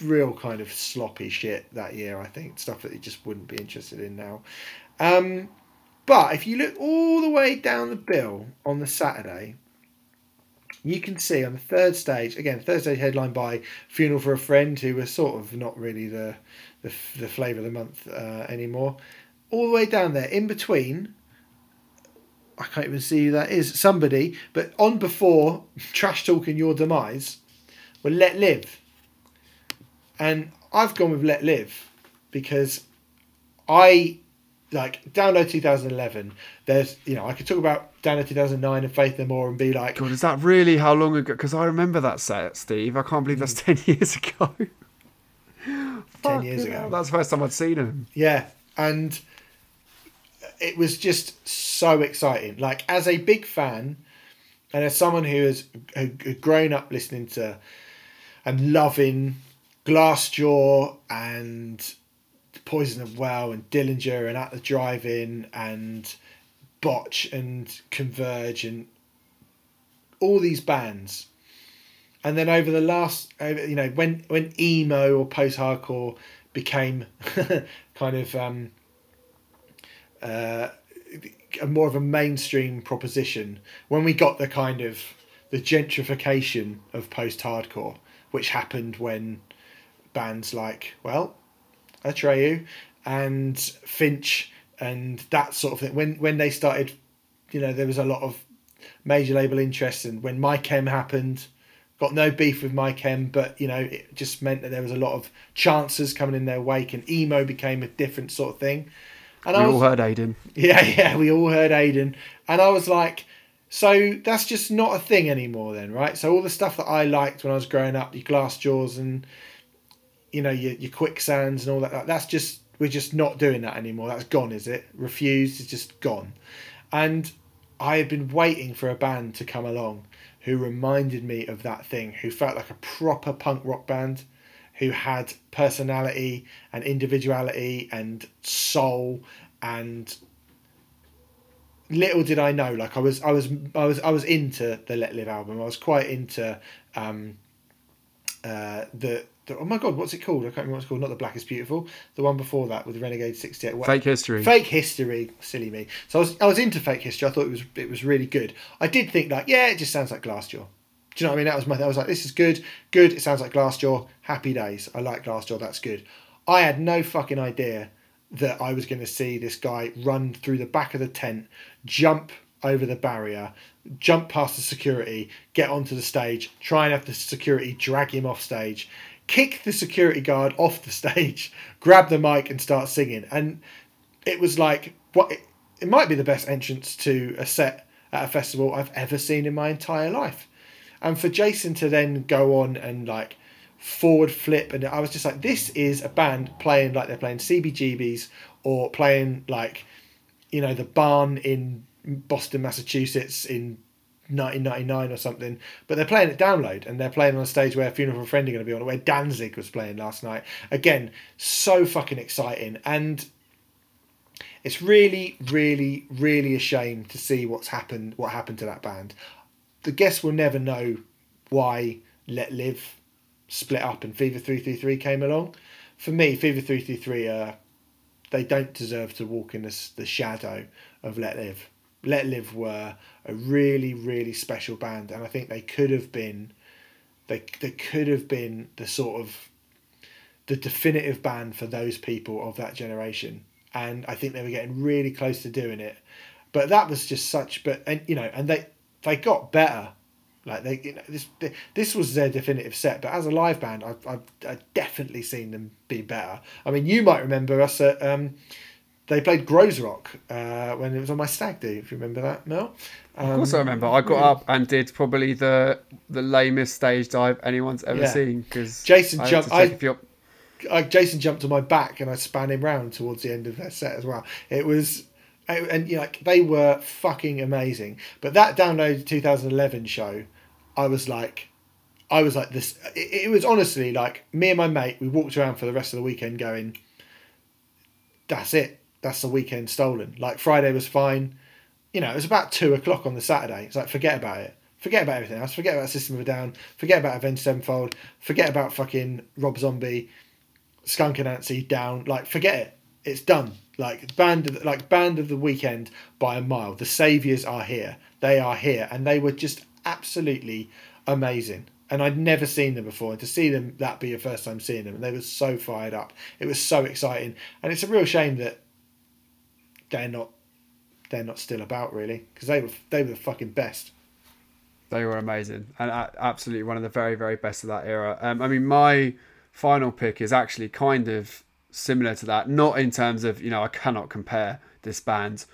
real kind of sloppy shit that year, I think. Stuff that you just wouldn't be interested in now. Um, but if you look all the way down the bill on the Saturday, you can see on the third stage, again, third stage headlined by Funeral for a Friend, who was sort of not really the the, the flavour of the month uh, anymore. All the way down there, in between... I can't even see who that is. Somebody. But on before Trash Talk and Your Demise were Let Live. And I've gone with Let Live because I, like, Download twenty eleven, there's, you know, I could talk about Download two thousand nine and Faith No More and be like... God, is that really how long ago? Because I remember that set, Steve. I can't believe that's ten years ago. ten years ago. Hell, that's the first time I'd seen him. Yeah, and it was just so exciting. Like, as a big fan, and as someone who has who grown up listening to and loving Glassjaw and Poison and Well and Dillinger and At the Drive-In and Botch and Converge and all these bands, and then over the last, over, you know, when when emo or post-hardcore became kind of um, uh, more of a mainstream proposition, when we got the kind of the gentrification of post-hardcore, which happened when bands like, well, Atreyu and Finch and that sort of thing, when when they started, you know, there was a lot of major label interest, and when My Chem happened, got no beef with My Chem, but, you know, it just meant that there was a lot of chances coming in their wake, and emo became a different sort of thing. And we I was, all heard Aiden. Yeah, yeah, we all heard Aiden. And I was like, so that's just not a thing anymore then, right? So all the stuff that I liked when I was growing up, your Glassjaws and, you know, your, your Quicksands and all that, that's just, we're just not doing that anymore. That's gone, is it? Refused is just gone. And I had been waiting for a band to come along who reminded me of that thing, who felt like a proper punk rock band, who had personality and individuality and soul, and little did I know, like I was I was I was I was into the Let Live album. I was quite into um uh the The, oh my god, what's it called? I can't remember what it's called. Not The Black is Beautiful. The one before that with the Renegade sixty-eight. What? Fake History. Fake History. Silly me. So I was I was into Fake History. I thought it was it was really good. I did think, like, yeah, it just sounds like Glassjaw. Do you know what I mean? That was my thing. I was like, this is good. Good. It sounds like Glassjaw. Happy days. I like Glassjaw. That's good. I had no fucking idea that I was going to see this guy run through the back of the tent, jump over the barrier, jump past the security, get onto the stage, try and have the security drag him off stage, kick the security guard off the stage, grab the mic and start singing. And it was like, what? It, it might be the best entrance to a set at a festival I've ever seen in my entire life. And for Jason to then go on and like forward flip, and I was just like, this is a band playing like they're playing C B G B's or playing like, you know, the Barn in Boston, Massachusetts in nineteen ninety-nine or something, but they're playing at Download, and they're playing on a stage where Funeral for a Friend are going to be on, where Danzig was playing last night. Again, so fucking exciting, and it's really, really, really a shame to see what's happened, what happened to that band. The guess we'll never know why Let Live split up and Fever three three three came along. For me, Fever three three three, uh, they don't deserve to walk in the, the shadow of Let Live. Let Live were a really, really special band, and I think they could have been, they they could have been the sort of the definitive band for those people of that generation, and I think they were getting really close to doing it. But that was just such, but and you know, and they they got better, like they you know this they, this was their definitive set. But as a live band, I've I've, I've definitely seen them be better. I mean, you might remember us at. Um, They played Grows Rock uh, when it was on my stag do, if you remember that, Mel. Um, of course I remember. I got up and did probably the the lamest stage dive anyone's ever yeah. seen. Because Jason, I, I, Jason jumped on my back and I span him round towards the end of that set as well. It was... And you know, like, they were fucking amazing. But that Download twenty eleven show, I was like... I was like this... It, it was honestly like me and my mate, we walked around for the rest of the weekend going, that's it. That's the weekend stolen. Like, Friday was fine. You know, it was about two o'clock on the Saturday. It's like, forget about it. Forget about everything else. Forget about System of a Down. Forget about Avenged Sevenfold. Forget about fucking Rob Zombie, Skunk Anansie, Down. Like, forget it. It's done. Like, band of, like, band of the weekend by a mile. The Saviours are here. They are here. And they were just absolutely amazing. And I'd never seen them before. And to see them, that be your first time seeing them. And they were so fired up. It was so exciting. And it's a real shame that they're not they're not still about, really, because they were they were the fucking best. They were amazing, and absolutely one of the very, very best of that era. um I mean, my final pick is actually kind of similar to that, not in terms of, you know, I cannot compare this band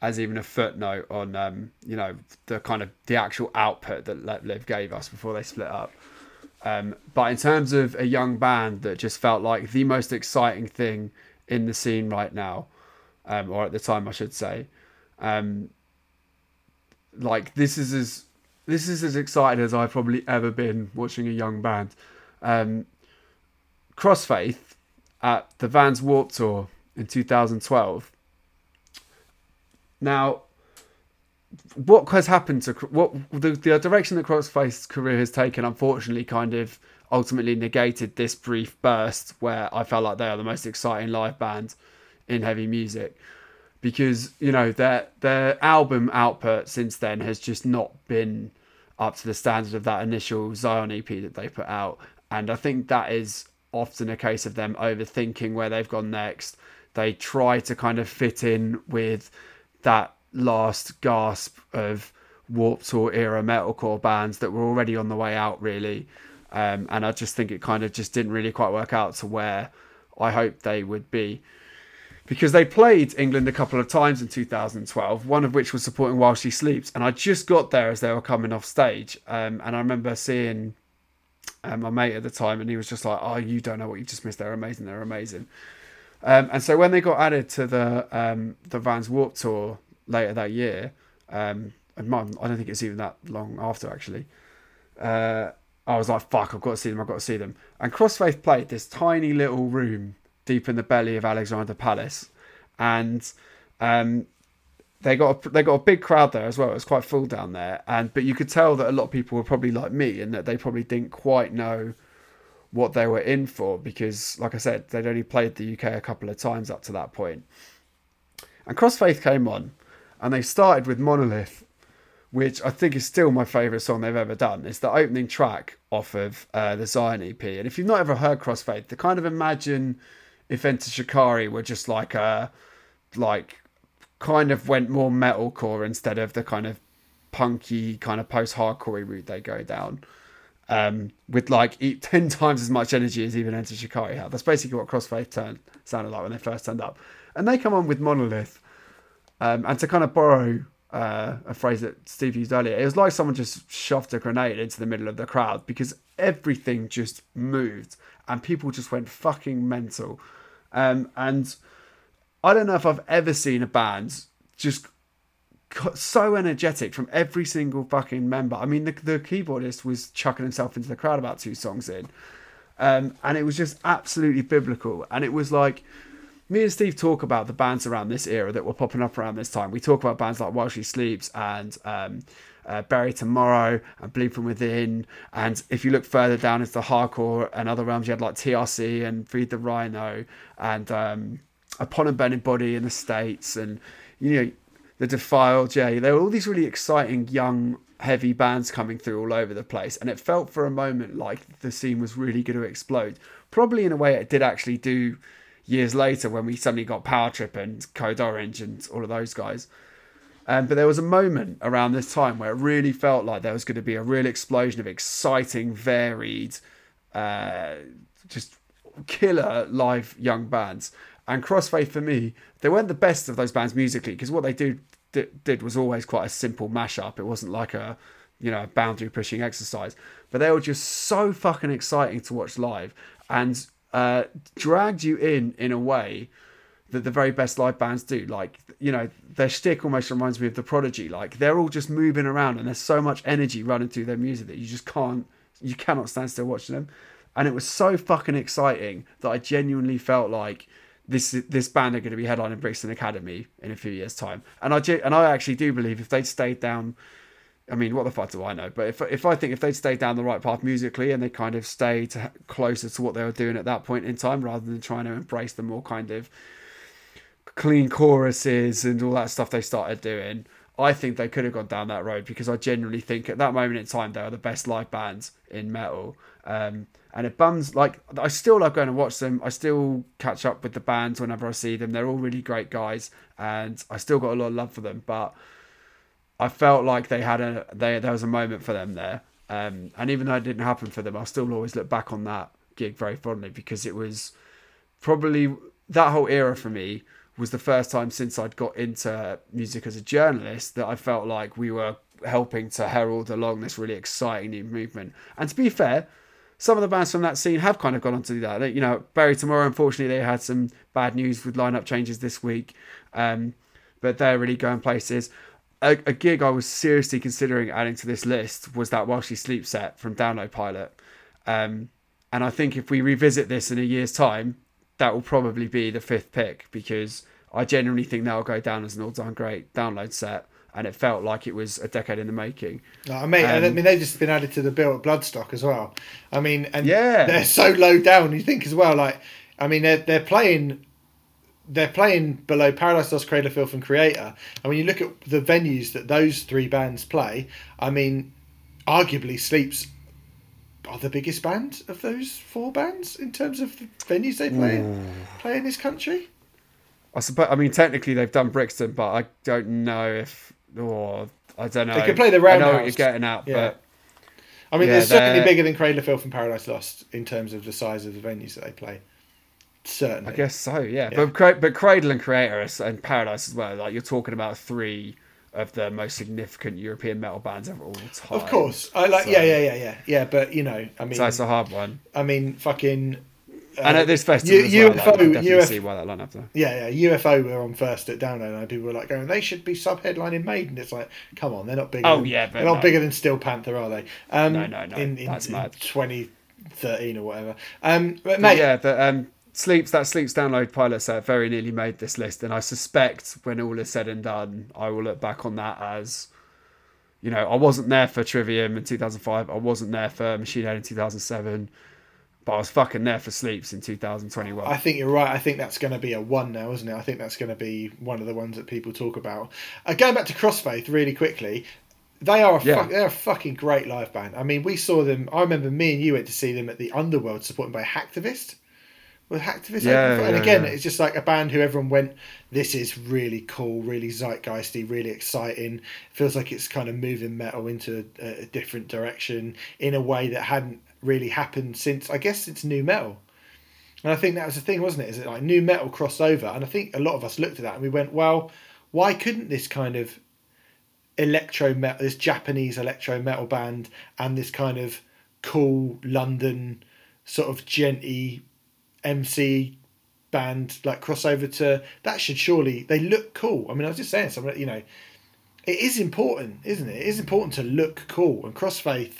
as even a footnote on um you know the kind of the actual output that Let Live gave us before they split up. Um, but in terms of a young band that just felt like the most exciting thing in the scene right now, um, or at the time, I should say, um, like this is as this is as excited as I've probably ever been watching a young band. Um, Crossfaith at the Vans Warped Tour in two thousand twelve. Now, what has happened to what the, the direction that Crossfaith's career has taken, unfortunately, kind of ultimately negated this brief burst where I felt like they are the most exciting live band in heavy music, because, you know, their their album output since then has just not been up to the standard of that initial Zion E P that they put out. And I think that is often a case of them overthinking where they've gone next. They try to kind of fit in with that last gasp of Warped Tour era metalcore bands that were already on the way out, really. Um, and I just think it kind of just didn't really quite work out to where I hoped they would be. Because they played England a couple of times in two thousand twelve, one of which was supporting While She Sleeps. And I just got there as they were coming off stage. Um, and I remember seeing um, my mate at the time, and he was just like, oh, you don't know what you just missed. They're amazing. They're amazing. Um, and so when they got added to the um, the Vans Warped Tour later that year, um, I don't think it's even that long after, actually, uh, I was like, fuck, I've got to see them, I've got to see them. And Crossfaith played this tiny little room deep in the belly of Alexander Palace. And um, they got a, they got a big crowd there as well. It was quite full down there. And but you could tell that a lot of people were probably like me, and that they probably didn't quite know what they were in for, because, like I said, they'd only played the U K a couple of times up to that point. And Crossfaith came on, and they started with Monolith, which I think is still my favourite song they've ever done. It's the opening track off of uh, the Zion E P. And if you've not ever heard Crossfaith, to kind of imagine if Enter Shikari were just like a, like kind of went more metalcore instead of the kind of punky, kind of post-hardcore route they go down. Um, with like ten times as much energy as even Enter Shikari had. That's basically what Crossfaith turned, sounded like when they first turned up. And they come on with Monolith. Um, and to kind of borrow uh, a phrase that Steve used earlier, it was like someone just shoved a grenade into the middle of the crowd, because everything just moved and people just went fucking mental. Um, and I don't know if I've ever seen a band just so energetic from every single fucking member. I mean, the, the keyboardist was chucking himself into the crowd about two songs in. Um, and it was just absolutely biblical. And it was like, me and Steve talk about the bands around this era that were popping up around this time. We talk about bands like While She Sleeps and um, uh, Bury Tomorrow and Bleed From Within. And if you look further down into the hardcore and other realms, you had like T R C and Feed the Rhino and um, Upon a Burning Body in the States. And, you know, The Defiled, yeah, there were all these really exciting, young, heavy bands coming through all over the place. And it felt for a moment like the scene was really going to explode. Probably in a way it did actually do years later when we suddenly got Power Trip and Code Orange and all of those guys. Um, but there was a moment around this time where it really felt like there was going to be a real explosion of exciting, varied, uh, just killer live young bands. And Crossfaith, for me, they weren't the best of those bands musically, because what they do, d- did was always quite a simple mashup. It wasn't like a, you know, boundary-pushing exercise. But they were just so fucking exciting to watch live and uh, dragged you in in a way that the very best live bands do. Like, you know, their shtick almost reminds me of the Prodigy. Like, they're all just moving around and there's so much energy running through their music that you just can't, you cannot stand still watching them. And it was so fucking exciting that I genuinely felt like, This this band are going to be headlining Brixton Academy in a few years' time, and I do, and I actually do believe if they'd stayed down, I mean, what the fuck do I know? But if if I think if they'd stayed down the right path musically and they kind of stayed closer to what they were doing at that point in time, rather than trying to embrace the more kind of clean choruses and all that stuff they started doing, I think they could have gone down that road, because I genuinely think at that moment in time they are the best live bands in metal. Um, and it bums, like, I still love going to watch them. I still catch up with the bands whenever I see them. They're all really great guys, and I still got a lot of love for them. But I felt like they had a, they, there was a moment for them there. Um, and even though it didn't happen for them, I'll still always look back on that gig very fondly, because it was probably, that whole era for me was the first time since I'd got into music as a journalist that I felt like we were helping to herald along this really exciting new movement. And to be fair, some of the bands from that scene have kind of gone on to do that. They, you know, Bury Tomorrow, unfortunately, they had some bad news with lineup changes this week. Um, but they're really going places. A, a gig I was seriously considering adding to this list was that While She Sleeps set from Download Pilot. Um, and I think if we revisit this in a year's time, that will probably be the fifth pick, because I genuinely think that'll go down as an all-time great Download set. And it felt like it was a decade in the making. Oh, I mean, um, I mean, they've just been added to the bill at Bloodstock as well. I mean, and yeah. they're so low down. You think as well, like, I mean, they're they're playing, they're playing below Paradise Lost, Cradle of Filth, and Creator. And when you look at the venues that those three bands play, I mean, arguably Sleeps are the biggest band of those four bands in terms of the venues they play in, play in this country. I suppose. I mean, technically they've done Brixton, but I don't know if. Or oh, I don't know. They could play the Roundhouse. I know what you're getting at, yeah. but I mean, yeah, they're certainly they're... bigger than Cradle of Filth and Paradise Lost in terms of the size of the venues that they play. Certainly, I guess so. Yeah, yeah. but but Cradle and Creator and Paradise as well. Like, you're talking about three of the most significant European metal bands of all time. Of course, I like. So, yeah, yeah, yeah, yeah, yeah. But you know, I mean, so it's a hard one. I mean, fucking. Uh, and at this festival, U- as well, U F O, like, I definitely U F O, see why that lineup there. Yeah, yeah. U F O were on first at Download, and people were like going, "They should be sub-headlining Maiden." It's like, come on, they're not bigger. Oh than, yeah, but they're no. not bigger than Steel Panther, are they? Um, no, no, no. In, in, that's in mad. twenty thirteen or whatever. Um, but, mate, but yeah, but um, Sleeps that Sleeps Download Pilot set very nearly made this list, and I suspect when all is said and done, I will look back on that as, you know, I wasn't there for Trivium in two thousand five. I wasn't there for Machine Head in two thousand seven. But I was fucking there for Sleeps in two thousand twenty-one. I think you're right. I think that's going to be a one now, isn't it? I think that's going to be one of the ones that people talk about. Uh, going back to Crossfaith really quickly, they are a yeah. fuck, they're a fucking great live band. I mean, we saw them. I remember me and you went to see them at the Underworld, supported by Hacktivist. With Hacktivist, yeah, yeah, and again, yeah. it's just like a band who everyone went, "This is really cool, really zeitgeisty, really exciting." Feels like it's kind of moving metal into a, a different direction in a way that hadn't really happened since, I guess, since new metal. And I think that was the thing, wasn't it? Is it like new metal crossover? And I think a lot of us looked at that and we went, well, why couldn't this kind of electro metal, this Japanese electro metal band, and this kind of cool London sort of genty M C band like crossover to that? Should surely, they look cool. I mean, I was just saying something, you know, it is important, isn't it? It is important to look cool, and Crossfaith,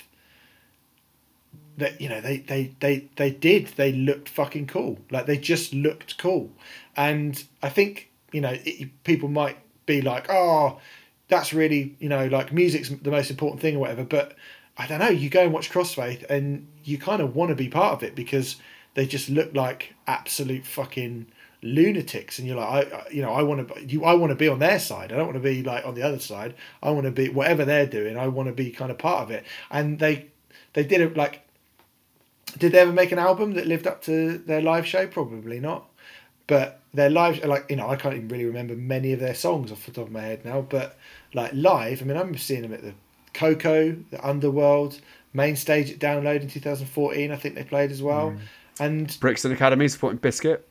that, you know, they, they, they, they did, they looked fucking cool. Like, they just looked cool. And I think, you know, it, people might be like, oh, that's really, you know, like, music's the most important thing or whatever. But I don't know, you go and watch Crossfaith and you kind of want to be part of it, because they just look like absolute fucking lunatics. And you're like, I, I you know, I want to, you, I want to be on their side. I don't want to be like on the other side. I want to be whatever they're doing. I want to be kind of part of it. And they, they did it like, did they ever make an album that lived up to their live show? Probably not. But their live, like, you know, I can't even really remember many of their songs off the top of my head now. But like live, I mean, I remember seeing them at the Coco, the Underworld, main stage at Download in two thousand fourteen. I think they played as well. Mm. And Brixton Academy supporting Biscuit.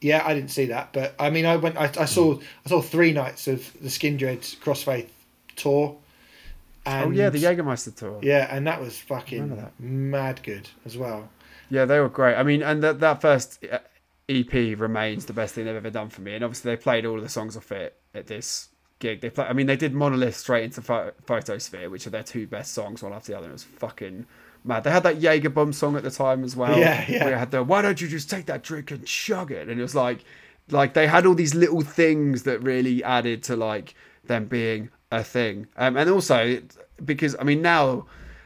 Yeah, I didn't see that, but I mean, I went. I, I saw. Mm. I saw three nights of the Skindred Crossfaith tour. And, oh yeah, the Jägermeister tour. Yeah, and that was fucking that. mad good as well. Yeah, they were great. I mean, and that that first E P remains the best thing they've ever done for me. And obviously, they played all of the songs off it at this gig. They play. I mean, they did Monolith straight into ph- Photosphere, which are their two best songs, one after the other. And it was fucking mad. They had that Jägerbomb song at the time as well. Yeah, yeah. Where it had the "Why don't you just take that drink and chug it?" And it was like, like they had all these little things that really added to like them being a thing. Um, and also because, I mean, now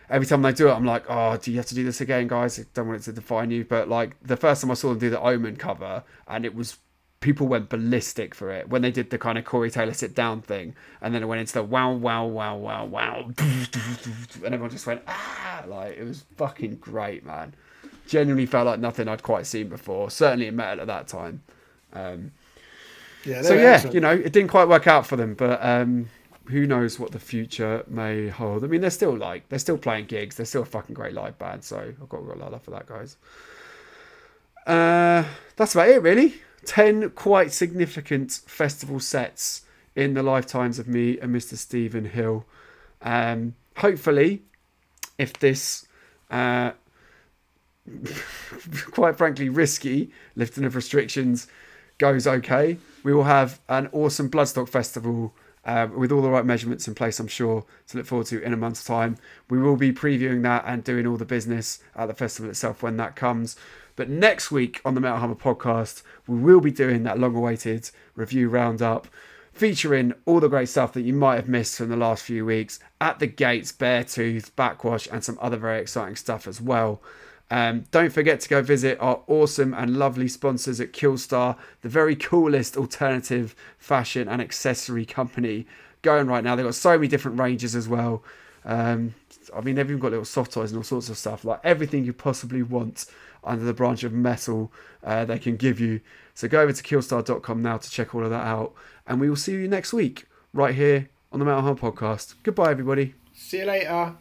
every time they do it, I'm like, oh, do you have to do this again, guys? I don't want it to define you. But like the first time I saw them do the Omen cover, and it was, people went ballistic for it when they did the kind of Corey Taylor sit down thing. And then it went into the wow, wow, wow, wow, wow. And everyone just went, ah, like it was fucking great, man. Genuinely felt like nothing I'd quite seen before. Certainly in metal at that time. Um, yeah, so yeah, excellent. You know, it didn't quite work out for them, but, um, who knows what the future may hold. I mean, they're still like, they're still playing gigs. They're still a fucking great live band. So I've got a real love for that, guys. Uh, that's about it, really. ten quite significant festival sets in the lifetimes of me and Mister Stephen Hill. Um, hopefully, if this uh, quite frankly risky, lifting of restrictions goes okay, we will have an awesome Bloodstock festival uh, with all the right measurements in place, I'm sure, to look forward to in a month's time. We will be previewing that and doing all the business at the festival itself when that comes. But next week on the Metal Hammer podcast, we will be doing that long-awaited review roundup, featuring all the great stuff that you might have missed from the last few weeks, At the Gates, Bear Tooth, Backwash, and some other very exciting stuff as well. Um, don't forget to go visit our awesome and lovely sponsors at Killstar, the very coolest alternative fashion and accessory company going right now. They've got so many different ranges as well. Um, I mean, they've even got little soft toys and all sorts of stuff, like everything you possibly want under the branch of metal uh, they can give you. So go over to killstar dot com now to check all of that out. And we will see you next week right here on the Metal Hammer podcast. Goodbye, everybody. See you later.